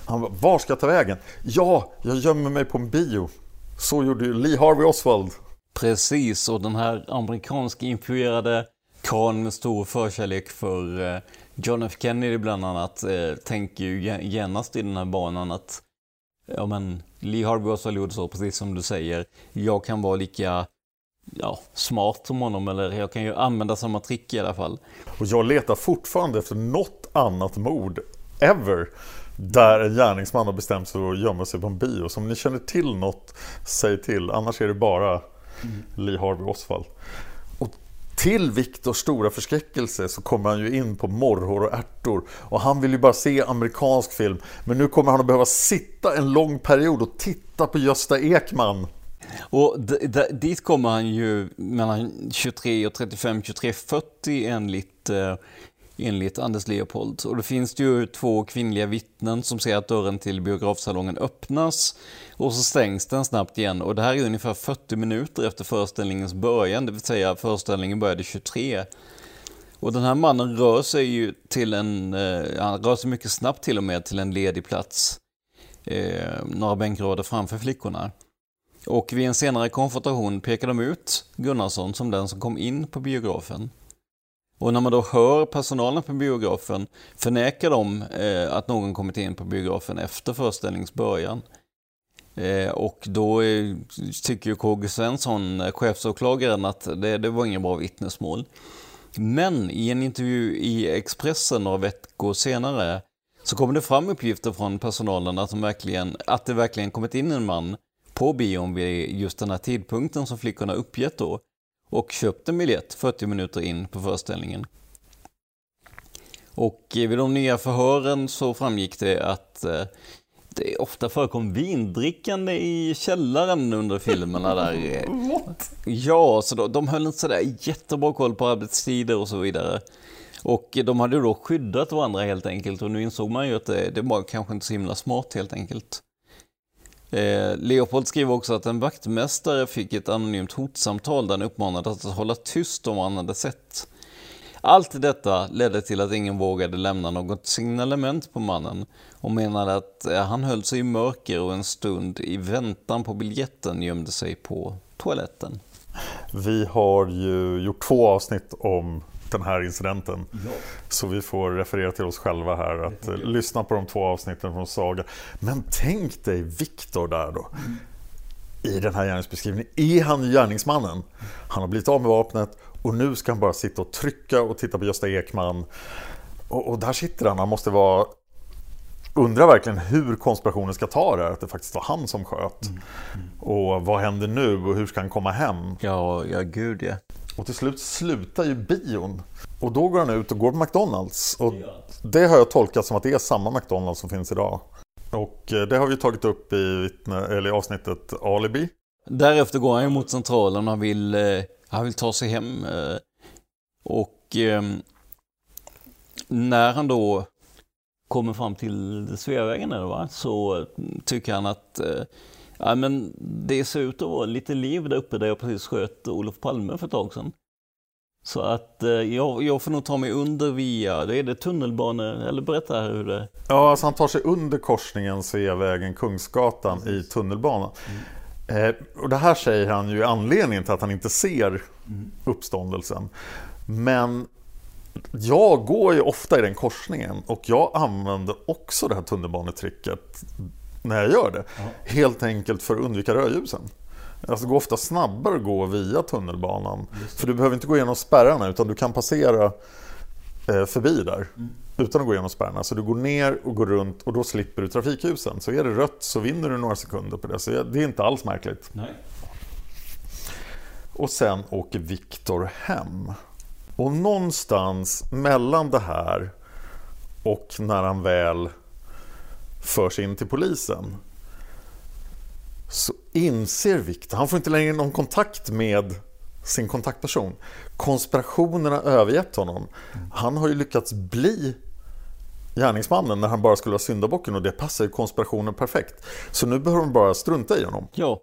Han bara, var ska jag ta vägen? Ja, jag gömmer mig på en bio. Så gjorde ju Lee Harvey Oswald. Precis, och den här amerikansk influerade karln med stor förkärlek för eh, John F. Kennedy bland annat eh, tänker ju genast i den här banan att ja, men Lee Harvey Oswald gjorde så, precis som du säger. Jag kan vara lika... ja, smart som honom, eller jag kan ju använda samma trick i alla fall. Och jag letar fortfarande efter något annat mord ever där en gärningsman har bestämt sig för att gömma sig på en bio. Så om ni känner till något, säg till, annars är det bara mm. Lee Harvey Oswald. Och till Viktors stora förskräckelse så kommer han ju in på morrhår och ärtor, och han vill ju bara se amerikansk film, men nu kommer han att behöva sitta en lång period och titta på Gösta Ekman. Och d- d- dit kommer han ju mellan tjugotre och trettiofem, tjugotre fyrtio enligt eh, enligt Anders Leopold. Och då finns det ju två kvinnliga vittnen som ser att dörren till biografsalongen öppnas och så stängs den snabbt igen. Och det här är ungefär fyrtio minuter efter föreställningens början, det vill säga föreställningen började tjugotre. Och den här mannen rör sig ju till en, han rör sig mycket snabbt till och med till en ledig plats eh, några bänkrader framför flickorna. Och vid en senare konfrontation pekar de ut Gunnarsson som den som kom in på biografen. Och när man då hör personalen på biografen förnekar de eh, att någon kommit in på biografen efter föreställningsbörjan. Eh, och då eh, tycker ju K G Svensson, chefsåklagaren, att det, det var ingen bra vittnesmål. Men i en intervju i Expressen några veckor senare så kom det fram uppgifter från personalen att, de verkligen, att det verkligen kommit in en man på bion vid just den här tidpunkten som flickorna uppgett då och köpte en biljett fyrtio minuter in på föreställningen. Och vid de nya förhören så framgick det att det ofta förekom vindrickande i källaren under filmerna där. What? Ja, så då, de höll inte sådär jättebra koll på arbetstider och så vidare. Och de hade ju då skyddat varandra helt enkelt och nu insåg man ju att det, det var kanske inte så himla smart helt enkelt. Eh, Leopold skrev också att en vaktmästare fick ett anonymt hotsamtal där han uppmanade att hålla tyst om vad han hade sett. Allt detta ledde till att ingen vågade lämna något signalement på mannen och menade att han höll sig i mörker och en stund i väntan på biljetten gömde sig på toaletten. Vi har ju gjort två avsnitt om den här incidenten. Ja. Så vi får referera till oss själva här att eh, lyssna på de två avsnitten från Saga. Men tänk dig Viktor där då. Mm. I den här gärningsbeskrivningen är han gärningsmannen. Han har blivit av med vapnet och nu ska han bara sitta och trycka och titta på Gösta Ekman. Och, och där sitter han. Han måste vara undrar verkligen hur konspirationen ska ta det, att det faktiskt var han som sköt. Mm. Mm. Och vad händer nu och hur ska han komma hem? Ja, ja gud ja. Och till slut slutar ju bion. Och då går han ut och går på McDonalds. Och det har jag tolkat som att det är samma McDonalds som finns idag. Och det har vi tagit upp i, eller i avsnittet Alibi. Därefter går han mot centralen och han vill, han vill ta sig hem. Och när han då kommer fram till Sveavägen eller va, så tycker han att ja, men det ser ut att vara lite liv där uppe där jag precis sköt Olof Palme för ett tag sedan. Så att eh, jag, jag får nog ta mig under via, det är det tunnelbanor, eller berätta hur det... Ja, alltså han tar sig under korsningen Sveavägen, Kungsgatan i tunnelbanan. Mm. Eh, och det här säger han ju anledningen till att han inte ser uppståndelsen. Men jag går ju ofta i den korsningen och jag använder också det här tunnelbanetricket när jag gör det. Aha. Helt enkelt för att undvika rödljusen. Alltså gå ofta snabbare att gå via tunnelbanan. För du behöver inte gå igenom spärrarna utan du kan passera eh, förbi där mm. utan att gå igenom spärrarna. Så du går ner och går runt och då slipper du trafikljusen. Så är det rött så vinner du några sekunder på det. Så det är inte alls märkligt. Nej. Och sen åker Viktor hem. Och någonstans mellan det här och när han väl förs in till polisen så inser Viktor, han får inte längre någon kontakt med sin kontaktperson. Konspirationerna har övergett honom. Han har ju lyckats bli gärningsmannen när han bara skulle ha syndabocken och det passar ju konspirationen perfekt. Så nu behöver de bara strunta i honom. Ja,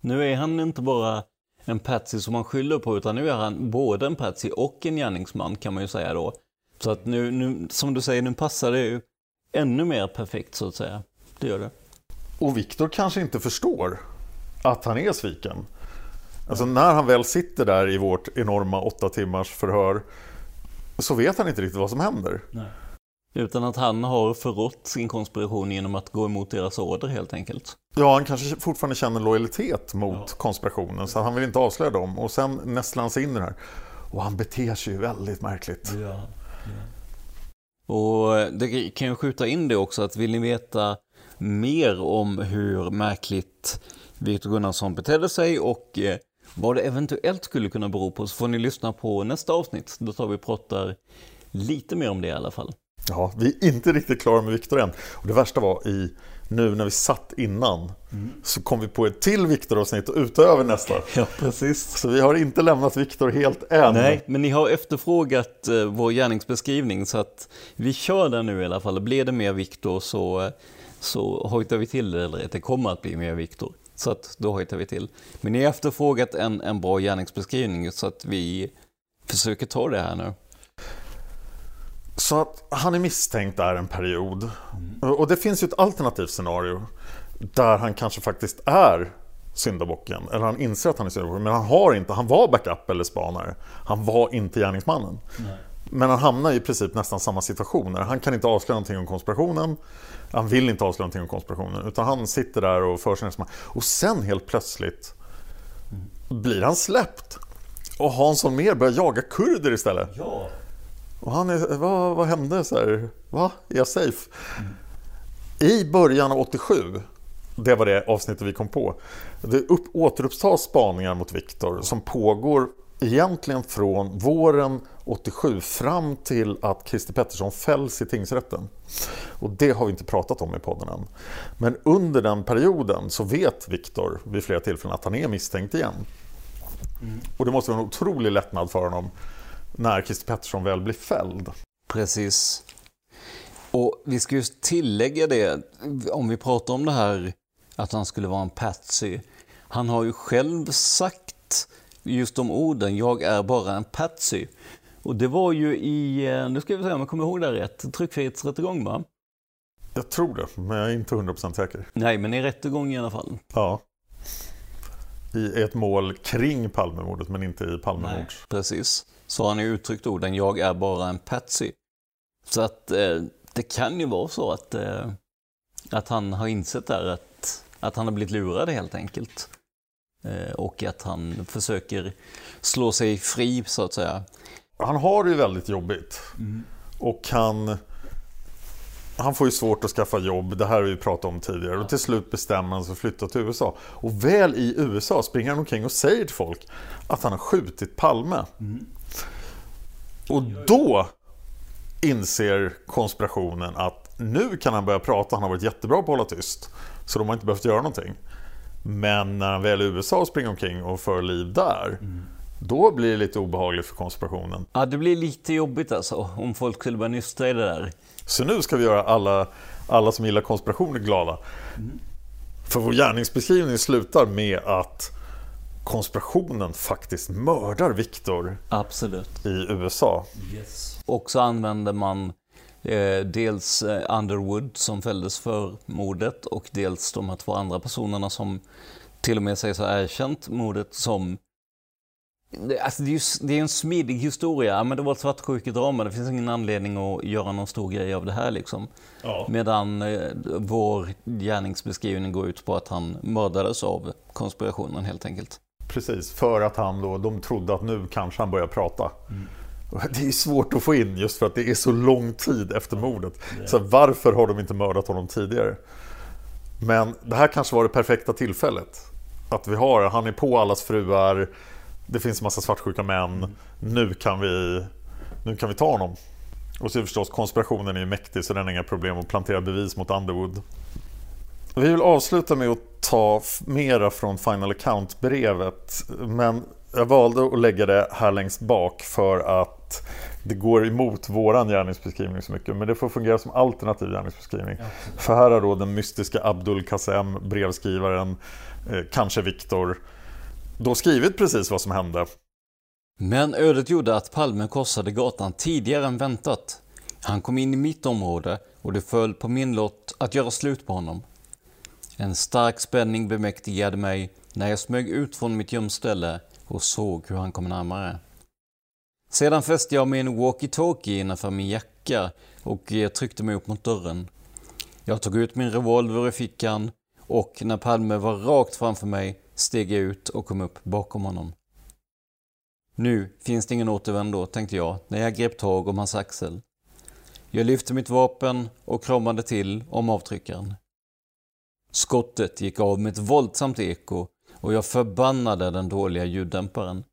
nu är han inte bara en patsy som man skyller på utan nu är han både en patsy och en gärningsman kan man ju säga då. Så att nu, nu som du säger, nu passar det ju ännu mer perfekt så att säga. Det gör det. Och Viktor kanske inte förstår att han är sviken. Alltså när han väl sitter där i vårt enorma åtta timmars förhör så vet han inte riktigt vad som händer. Nej. Utan att han har förrått sin konspiration genom att gå emot deras order helt enkelt. Ja, han kanske fortfarande känner lojalitet mot ja. konspirationen så han vill inte avslöja dem. Och sen nästlar han sig in i det här. Och han beter sig ju väldigt märkligt. Ja, ja. Och det kan jag skjuta in det också att vill ni veta mer om hur märkligt Viktor Gunnarsson betedde sig och vad det eventuellt skulle kunna bero på så får ni lyssna på nästa avsnitt. Då tar vi pratar lite mer om det i alla fall. Ja, vi är inte riktigt klara med Viktor än. Och det värsta var i nu när vi satt innan mm. så kom vi på ett till Viktor-avsnitt utöver nästa. Ja, precis. Så vi har inte lämnat Viktor helt än. Nej, men ni har efterfrågat vår gärningsbeskrivning så att vi kör den nu i alla fall. Blir det mer Viktor så, så hojtar vi till det, eller det kommer att bli mer Viktor. Så att då hojtar vi till. Men ni har efterfrågat en, en bra gärningsbeskrivning så att vi försöker ta det här nu. Så att han är misstänkt där en period. Mm. Och det finns ju ett alternativt scenario där han kanske faktiskt är syndabocken. Eller han inser att han är syndabocken, men han har inte. Han var backup eller spanare. Han var inte gärningsmannen. Nej. Men han hamnar i princip nästan samma situationer. Han kan inte avslöja någonting om konspirationen. Han vill inte avslöja någonting om konspirationen. Utan han sitter där och för sig. Och sen helt plötsligt mm. blir han släppt. Och Hans Holmér börjar jaga kurder istället. Ja. Och han är, vad, vad hände så här? Va? Är jag safe? Mm. I början av åttiosju, det var det avsnittet vi kom på, det upp, återupptas spaningar mot Viktor som pågår egentligen från våren åttiosju fram till att Christer Pettersson fälls i tingsrätten. Och det har vi inte pratat om i podden än. Men under den perioden så vet Viktor vid flera tillfällen att han är misstänkt igen. Mm. Och det måste vara en otrolig lättnad för honom när Christer Pettersson väl blir fälld. Precis. Och vi ska just tillägga det, om vi pratar om det här att han skulle vara en patsy. Han har ju själv sagt just de orden, jag är bara en patsy. Och det var ju i, nu ska vi se om jag kommer ihåg det rätt, tryckfrihetsrättegång va? Jag tror det, men jag är inte hundra procent säker. Nej, men i rättegång i alla fall. Ja. I ett mål kring Palmemordet, men inte i Palmemordet. Precis. Så han ju uttryckt orden, jag är bara en patsy. Så att eh, det kan ju vara så att, eh, att han har insett där att, att han har blivit lurad helt enkelt. Eh, och att han försöker slå sig fri så att säga. Han har det ju väldigt jobbigt. Mm. Och han, han får ju svårt att skaffa jobb, det här har vi pratat om tidigare. Och till slut bestämmer han sig att flytta till U S A. Och väl i U S A springer han omkring och säger till folk att han har skjutit Palme. Mm. Och då inser konspirationen att nu kan han börja prata. Han har varit jättebra på att hålla tyst. Så de har inte behövt göra någonting. Men när han väl är i U S A och springer omkring och för liv där, mm. då blir det lite obehagligt för konspirationen. Ja, det blir lite jobbigt alltså om folk skulle börja nysta i det där. Så nu ska vi göra alla, alla som gillar konspirationer glada. Mm. För vår gärningsbeskrivning slutar med att konspirationen faktiskt mördar Viktor. Absolut. I U S A. Yes. Och så använder man eh, dels Underwood som fälldes för mordet och dels de här två andra personerna som till och med sägs ha erkänt mordet som... Alltså, det, är ju, det är en smidig historia. Ja, men det var ett svartsjukedrama. Det finns ingen anledning att göra någon stor grej av det här. Liksom. Ja. Medan eh, vår gärningsbeskrivning går ut på att han mördades av konspirationen helt enkelt. Precis, för att han då, de trodde att nu kanske han börjar prata. Mm. Det är svårt att få in just för att det är så lång tid efter mordet. Yeah. Så varför har de inte mördat honom tidigare? Men det här kanske var det perfekta tillfället. Att vi har, han är på allas fruar, det finns en massa svartsjuka män, mm. nu, kan vi, nu kan vi ta honom. Och så förstås, konspirationen är ju mäktig så den har inga problem att plantera bevis mot Underwood. Vi vill avsluta med att ta mera från Final Account-brevet, men jag valde att lägga det här längst bak för att det går emot våran gärningsbeskrivning så mycket, men det får fungera som alternativ gärningsbeskrivning. Absolut. För här har då den mystiska Abdul Qasem, brevskrivaren, eh, kanske Viktor, då skrivit precis vad som hände. Men ödet gjorde att Palme korsade gatan tidigare än väntat. Han kom in i mitt område och det föll på min lott att göra slut på honom. En stark spänning bemäktigade mig när jag smög ut från mitt gömställe och såg hur han kom närmare. Sedan fäste jag min walkie-talkie innanför min jacka och tryckte mig upp mot dörren. Jag tog ut min revolver i fickan och när Palme var rakt framför mig steg jag ut och kom upp bakom honom. Nu finns det ingen återvändo, tänkte jag när jag grep tag om hans axel. Jag lyfte mitt vapen och kramade till om avtryckaren. Skottet gick av med ett våldsamt eko och jag förbannade den dåliga ljuddämparen.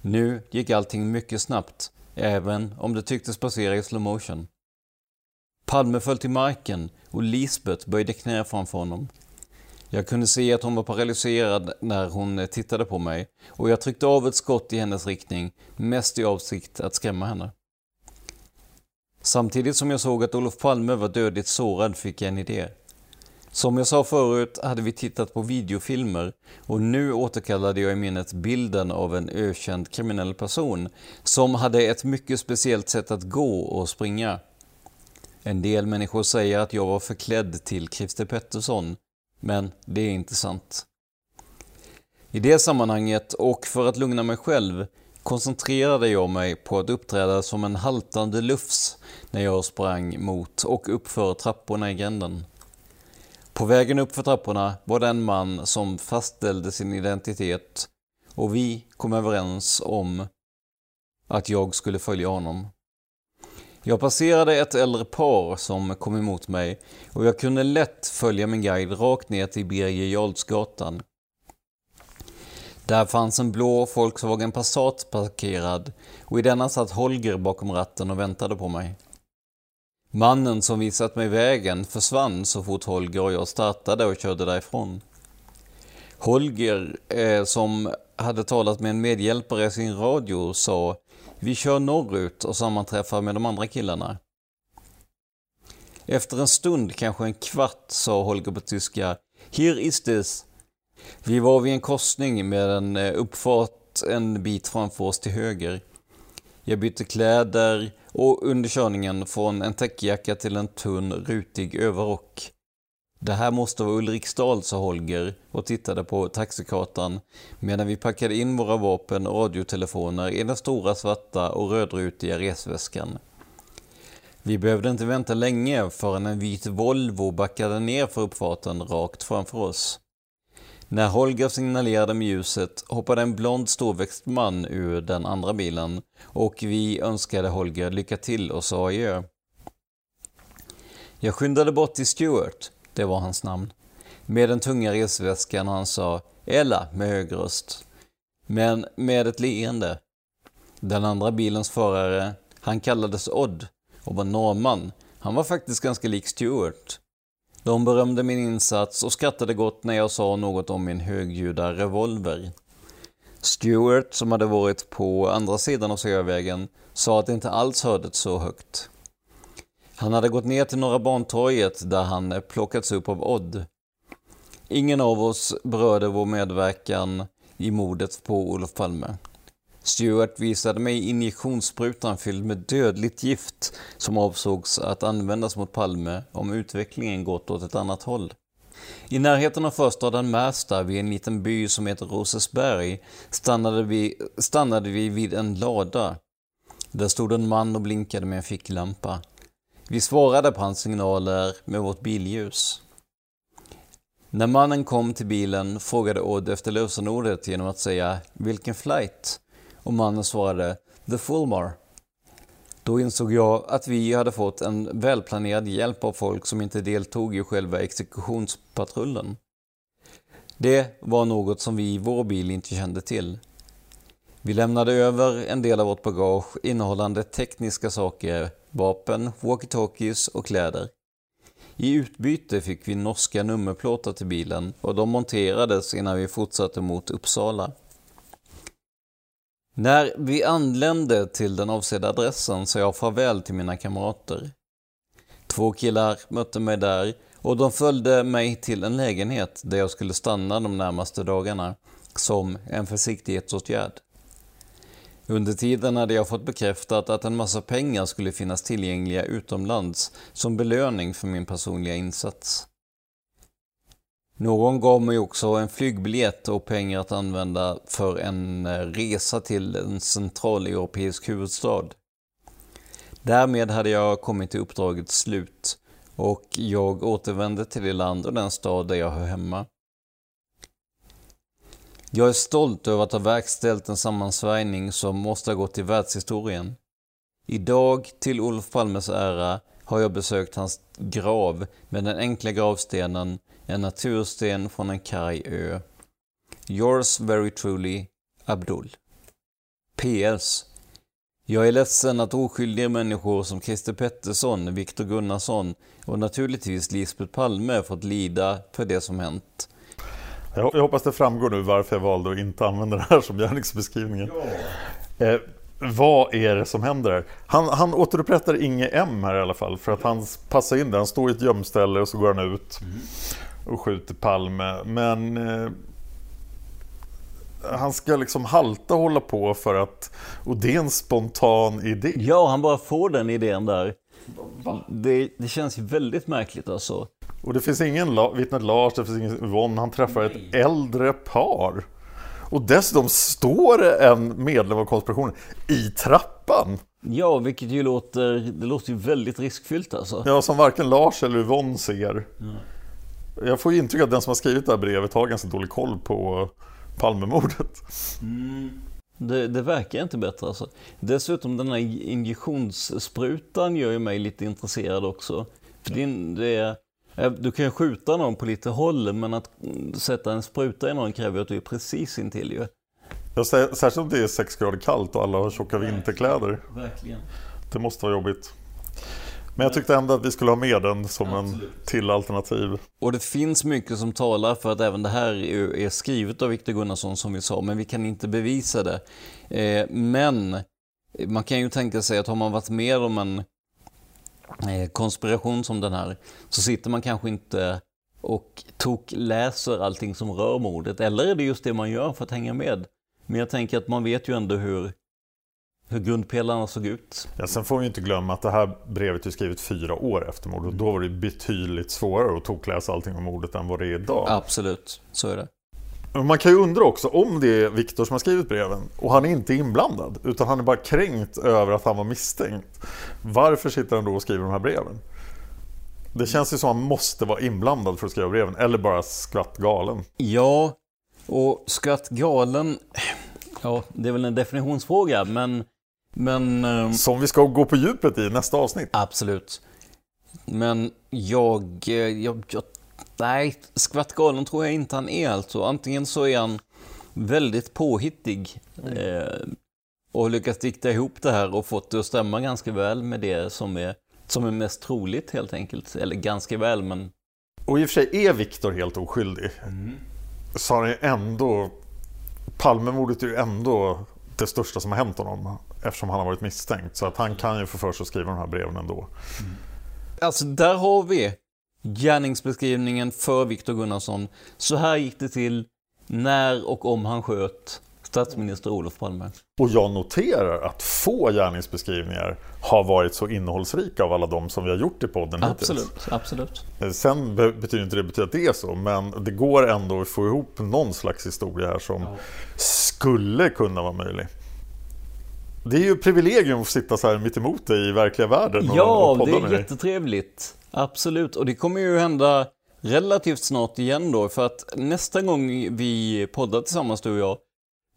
Nu gick allting mycket snabbt, även om det tycktes passera i slow motion. Palme föll till marken och Lisbeth böjde knä framför honom. Jag kunde se att hon var paralyserad när hon tittade på mig och jag tryckte av ett skott i hennes riktning, mest i avsikt att skrämma henne. Samtidigt som jag såg att Olof Palme var dödligt sårad fick jag en idé. Som jag sa förut hade vi tittat på videofilmer och nu återkallade jag i minnet bilden av en ökänd kriminell person som hade ett mycket speciellt sätt att gå och springa. En del människor säger att jag var förklädd till Christer Pettersson, men det är inte sant. I det sammanhanget och för att lugna mig själv koncentrerade jag mig på att uppträda som en haltande lufs när jag sprang mot och uppför trapporna i gränden. På vägen upp för trapporna var det en man som fastställde sin identitet och vi kom överens om att jag skulle följa honom. Jag passerade ett äldre par som kom emot mig och jag kunde lätt följa min guide rakt ner till Regeringsgatan. Där fanns en blå Volkswagen Passat parkerad och i denna satt Holger bakom ratten och väntade på mig. Mannen som visat mig vägen försvann så fort Holger och jag startade och körde därifrån. Holger, eh, som hade talat med en medhjälpare i sin radio, sa "Vi kör norrut och sammanträffar med de andra killarna." Efter en stund, kanske en kvart, sa Holger på tyska "Hier ist es." Vi var vid en korsning med en uppfart en bit framför oss till höger. Jag bytte kläder och under körningen från en täckjacka till en tunn, rutig överrock. "Det här måste vara Ulriksdal", sa Holger och tittade på taxikartan medan vi packade in våra vapen och radiotelefoner i den stora svarta och rödrutiga resväskan. Vi behövde inte vänta länge förrän en vit Volvo backade ner för uppfarten rakt framför oss. När Holger signalerade med ljuset hoppade en blond storväxt man ur den andra bilen och vi önskade Holger lycka till och sa adjö. Jag skyndade bort till Stuart, det var hans namn, med den tunga resväskan och han sa "Ella" med hög röst, men med ett leende. Den andra bilens förare, han kallades Odd och var norrman, han var faktiskt ganska lik Stuart. De berömde min insats och skrattade gott när jag sa något om min högljudda revolver. Stuart, som hade varit på andra sidan av Sveavägen, sa att det inte alls hördes så högt. Han hade gått ner till Norra Bantorget där han plockats upp av Odd. Ingen av oss berörde vår medverkan i mordet på Olof Palme. Stuart visade mig injektionssprutan fylld med dödligt gift som avsågs att användas mot Palme om utvecklingen gått åt ett annat håll. I närheten av förstaden Märsta vid en liten by som heter Rosesberg stannade vi, stannade vi vid en lada. Där stod en man och blinkade med en ficklampa. Vi svarade på hans signaler med vårt billjus. När mannen kom till bilen frågade Odd efter lösenordet genom att säga "Vilken flight?" och mannen svarade "The Fulmar". Då insåg jag att vi hade fått en välplanerad hjälp av folk som inte deltog i själva exekutionspatrullen. Det var något som vi i vår bil inte kände till. Vi lämnade över en del av vårt bagage innehållande tekniska saker, vapen, walkie-talkies och kläder. I utbyte fick vi norska nummerplåtar till bilen och de monterades innan vi fortsatte mot Uppsala. När vi anlände till den avsedda adressen sa jag farväl till mina kamrater. Två killar mötte mig där och de följde mig till en lägenhet där jag skulle stanna de närmaste dagarna som en försiktighetsåtgärd. Under tiden hade jag fått bekräftat att en massa pengar skulle finnas tillgängliga utomlands som belöning för min personliga insats. Någon gav mig också en flygbiljett och pengar att använda för en resa till en centraleuropeisk huvudstad. Därmed hade jag kommit till uppdragets slut och jag återvände till det land och den stad där jag hör hemma. Jag är stolt över att ha verkställt en sammansvärjning som måste ha gått i världshistorien. Idag, till Olof Palmes ära, har jag besökt hans grav med den enkla gravstenen, en natursten från en karg ö. Yours very truly, Abdul. P S Jag är ledsen att oskyldiga människor som Christer Pettersson, Viktor Gunnarsson och naturligtvis Lisbeth Palme fått lida för det som hänt. Jag hoppas det framgår nu varför jag valde att inte använda det här som gärningsbeskrivningen. Ja. Eh, vad är det som händer här? Han, han återupprättar Inge M här i alla fall, för att han passar in där. Han står i ett gömställe och så går han ut och skjuter Palme. Men eh, han ska liksom halta och hålla på för att... Och det är en spontan idé. Ja, han bara får den idén där. Det, det känns väldigt märkligt alltså. Och det finns ingen vittnet Lars, det finns ingen Yvonne. Han träffar ett äldre par. Och dessutom står en medlem av konspirationen i trappan. Ja, vilket ju låter, det låter ju väldigt riskfyllt alltså. Ja, som varken Lars eller Yvonne ser. Mm. Jag får ju intryck att den som har skrivit det här brevet har ganska dålig koll på Palmemordet. Mm. Det, det verkar inte bättre alltså. Dessutom den här injektionssprutan gör ju mig lite intresserad också. För din, det är... Du kan skjuta någon på lite håll, men att sätta en spruta i någon kräver att du är precis intill ju. Jag säger, särskilt om det är sex grader kallt och alla har tjocka vinterkläder. Verkligen. Det måste vara jobbigt. Men jag tyckte ändå att vi skulle ha med den som Absolut. En till alternativ. Och det finns mycket som talar för att även det här är skrivet av Viktor Gunnarsson som vi sa, men vi kan inte bevisa det. Eh, men man kan ju tänka sig att har man varit med om en konspiration som den här, så sitter man kanske inte och tok läser allting som rör mordet, eller är det just det man gör för att hänga med? Men jag tänker att man vet ju ändå hur hur grundpelarna såg ut. Ja, sen får vi inte glömma att det här brevet är skrivet fyra år efter mordet, och då var det betydligt svårare att tokläsa allting om mordet än vad det är idag. Absolut, så är det. Man kan ju undra också om det är Viktor som har skrivit breven och han är inte inblandad, utan han är bara kränkt över att han var misstänkt. Varför sitter han då och skriver de här breven? Det känns ju som att han måste vara inblandad för att skriva breven, eller bara skrattgalen. Ja, och skrattgalen, ja, det är väl en definitionsfråga, men... men som vi ska gå på djupet i nästa avsnitt. Absolut. Men jag... jag, jag Nej, skvattgalen tror jag inte han är alltså. Antingen så är han väldigt påhittig eh, och har lyckats dikta ihop det här och fått det att stämma ganska väl med det som är, som är mest troligt helt enkelt. Eller ganska väl, men... Och i och för sig är Viktor helt oskyldig. Mm. Så han är ändå... Palmemordet är ju ändå det största som har hänt honom, eftersom han har varit misstänkt. Så att han kan ju få för sig att skriva de här breven ändå. Mm. Alltså, där har vi... gärningsbeskrivningen för Viktor Gunnarsson. Så här gick det till när och om han sköt statsminister Olof Palme. Och jag noterar att få gärningsbeskrivningar har varit så innehållsrika av alla de som vi har gjort i podden. Absolut, hittills. Absolut. Sen betyder inte det betyder att det är så, men det går ändå att få ihop någon slags historia här som ja. Skulle kunna vara möjlig. Det är ju ett privilegium att sitta så här mitt emot dig i verkliga världen. Och, ja, och det är jättetrevligt. Absolut, och det kommer ju hända relativt snart igen då, för att nästa gång vi poddar tillsammans du och jag,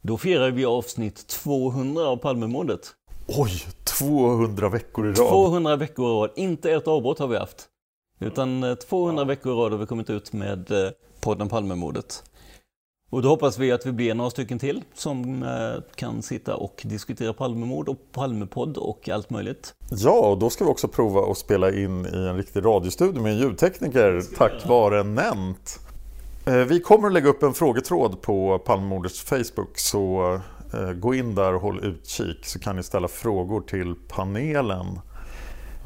då firar vi avsnitt tvåhundra av Palmemordet. Oj, tvåhundra veckor i rad. tvåhundra veckor i rad, inte ett avbrott har vi haft, utan tvåhundra veckor i rad har vi kommit ut med podden Palmemordet. Och då hoppas vi att vi blir några stycken till som kan sitta och diskutera Palmemord och Palmepodd och allt möjligt. Ja, och då ska vi också prova att spela in i en riktig radiostudio med en ljudtekniker tack vare Nent. Vi kommer att lägga upp en frågetråd på Palmemordets Facebook, så gå in där och håll utkik så kan ni ställa frågor till panelen.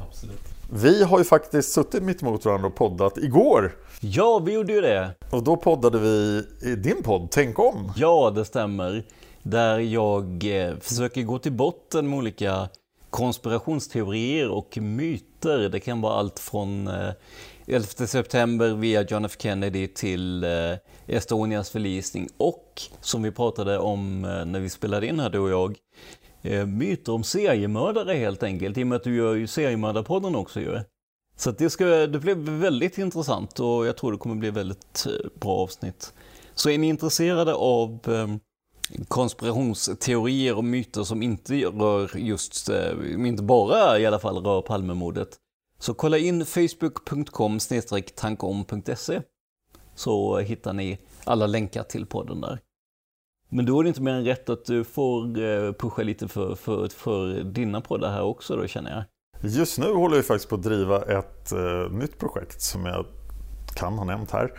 Absolut. Vi har ju faktiskt suttit mitt emot varandra och poddat igår. Ja, vi gjorde ju det. Och då poddade vi i din podd, Tänk om. Ja, det stämmer. Där jag försöker gå till botten med olika konspirationsteorier och myter. Det kan vara allt från elfte september via John F. Kennedy till Estonias förlisning. Och, som vi pratade om när vi spelade in här, du och jag, myter om seriemördare helt enkelt, i och med att du gör ju seriemördarpodden också ju. Så det, ska, det blev väldigt intressant och jag tror det kommer bli väldigt bra avsnitt. Så är ni intresserade av konspirationsteorier och myter som inte rör just, inte bara i alla fall rör Palmemordet, så kolla in facebook punkt com snedstreck tankeom punkt se så hittar ni alla länkar till podden där. Men då är det inte mer än rätt att du får pusha lite för, för, för dina poddar här också då, känner jag. Just nu håller jag faktiskt på att driva ett eh, nytt projekt som jag kan ha nämnt här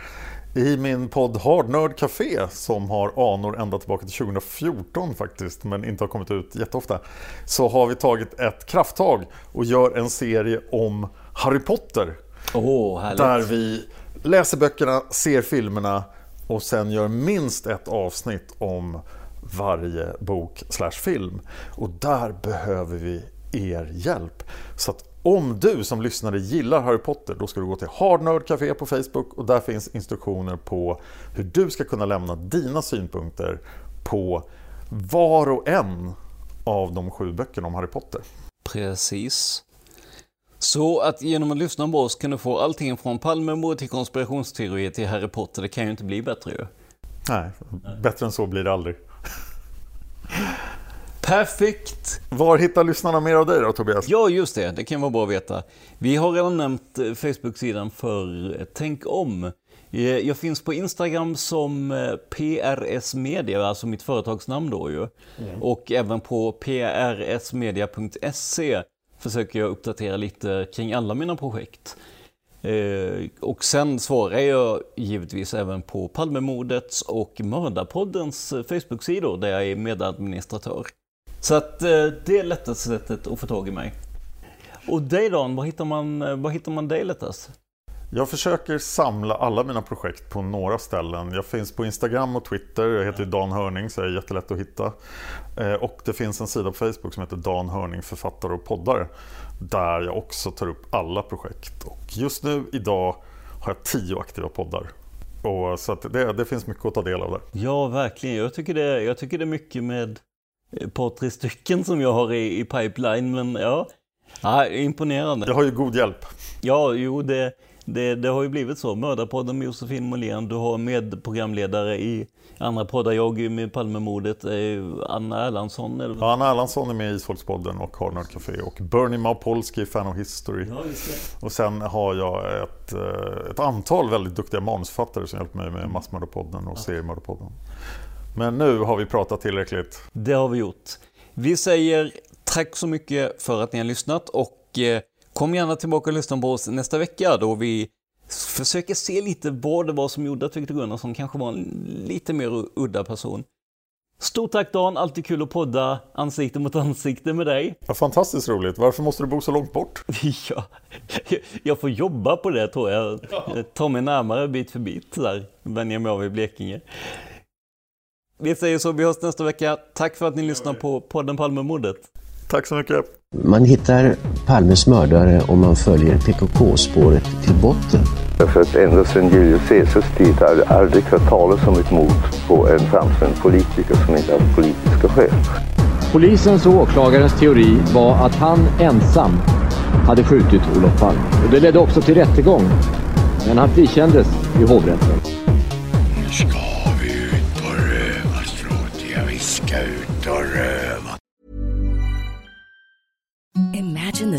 i min podd Hard Nerd Café, som har anor ända tillbaka till tjugo fjorton faktiskt, men inte har kommit ut jätteofta. Så har vi tagit ett krafttag och gör en serie om Harry Potter. Oh, härligt. Där vi läser böckerna, ser filmerna och sen gör minst ett avsnitt om varje bok slash film. Och där behöver vi er hjälp. Så att om du som lyssnare gillar Harry Potter, då ska du gå till Hard Nerd Café på Facebook, och där finns instruktioner på hur du ska kunna lämna dina synpunkter på var och en av de sju böckerna om Harry Potter. Precis. Så att genom att lyssna på oss kan du få allting från Palmemord till konspirationsteorier till Harry Potter. Det kan ju inte bli bättre ju. Nej, bättre än så blir det aldrig. Perfekt! Var hittar lyssnarna mer av dig då, Tobias? Ja, just det. Det kan vara bra att veta. Vi har redan nämnt Facebook-sidan för Tänk om. Jag finns på Instagram som P R S Media, alltså mitt företagsnamn då ju. Mm. Och även på p r s media punkt se försöker jag uppdatera lite kring alla mina projekt. Och sen svarar jag givetvis även på Palmemordets och Mördarpoddens Facebook-sidor där jag är medadministratör. Så att det är lättaste sättet att få tag i mig. Och dig Dan, vad hittar man, vad hittar man dig lättast? Jag försöker samla alla mina projekt på några ställen. Jag finns på Instagram och Twitter. Jag heter Dan Hörning, så jag är jättelätt att hitta. Och det finns en sida på Facebook som heter Dan Hörning författare och poddare, där jag också tar upp alla projekt. Och just nu, idag, har jag tio aktiva poddar. Och så att det, det finns mycket att ta del av där. Ja, verkligen. Jag tycker det, jag tycker det är mycket med ett par, tre stycken som jag har i, i pipeline. Men ja, ja, imponerande. Jag har ju god hjälp. Ja, jo, det... Det, det har ju blivit så. Mördarpodden med Josefin Molén. Du har med programledare i andra poddar. Jag är med Palmemordet. Anna Erlandsson. Eller? Ja, Anna Erlandsson är med i Isfolkspodden och Hard Nerd Café. Och Bernie Maupolsky, Fan of History. Ja, och sen har jag ett, ett antal väldigt duktiga manusförfattare som hjälper mig med Massmördarpodden och ja. Seriemördarpodden. Men nu har vi pratat tillräckligt. Det har vi gjort. Vi säger tack så mycket för att ni har lyssnat, och kom gärna tillbaka och lyssna på oss nästa vecka då vi försöker se lite vad det var som gjorde att Viktor Gunnarsson kanske var en lite mer udda person. Stort tack Dan, alltid kul att podda ansikte mot ansikte med dig. Ja, fantastiskt roligt. Varför måste du bo så långt bort? Ja, jag får jobba på det tror jag. jag Ta mig närmare bit för bit där, vänjer mig av i Blekinge. Vi säger så, vi hörs nästa vecka. Tack för att ni lyssnar på podden Palmemordet. Tack så mycket. Man hittar Palmes mördare om man följer P K K-spåret till botten. Därför att ända sedan Julius Caesars tid har det aldrig hört talas om ett mord på en framstående politiker som inte har politiska skäl. Polisens och åklagarens teori var att han ensam hade skjutit Olof Palme. Och det ledde också till rättegång. Men han frikändes i hovrätten. Nu ska vi ut och röva, stråt jag viska ut och röva. Imagine the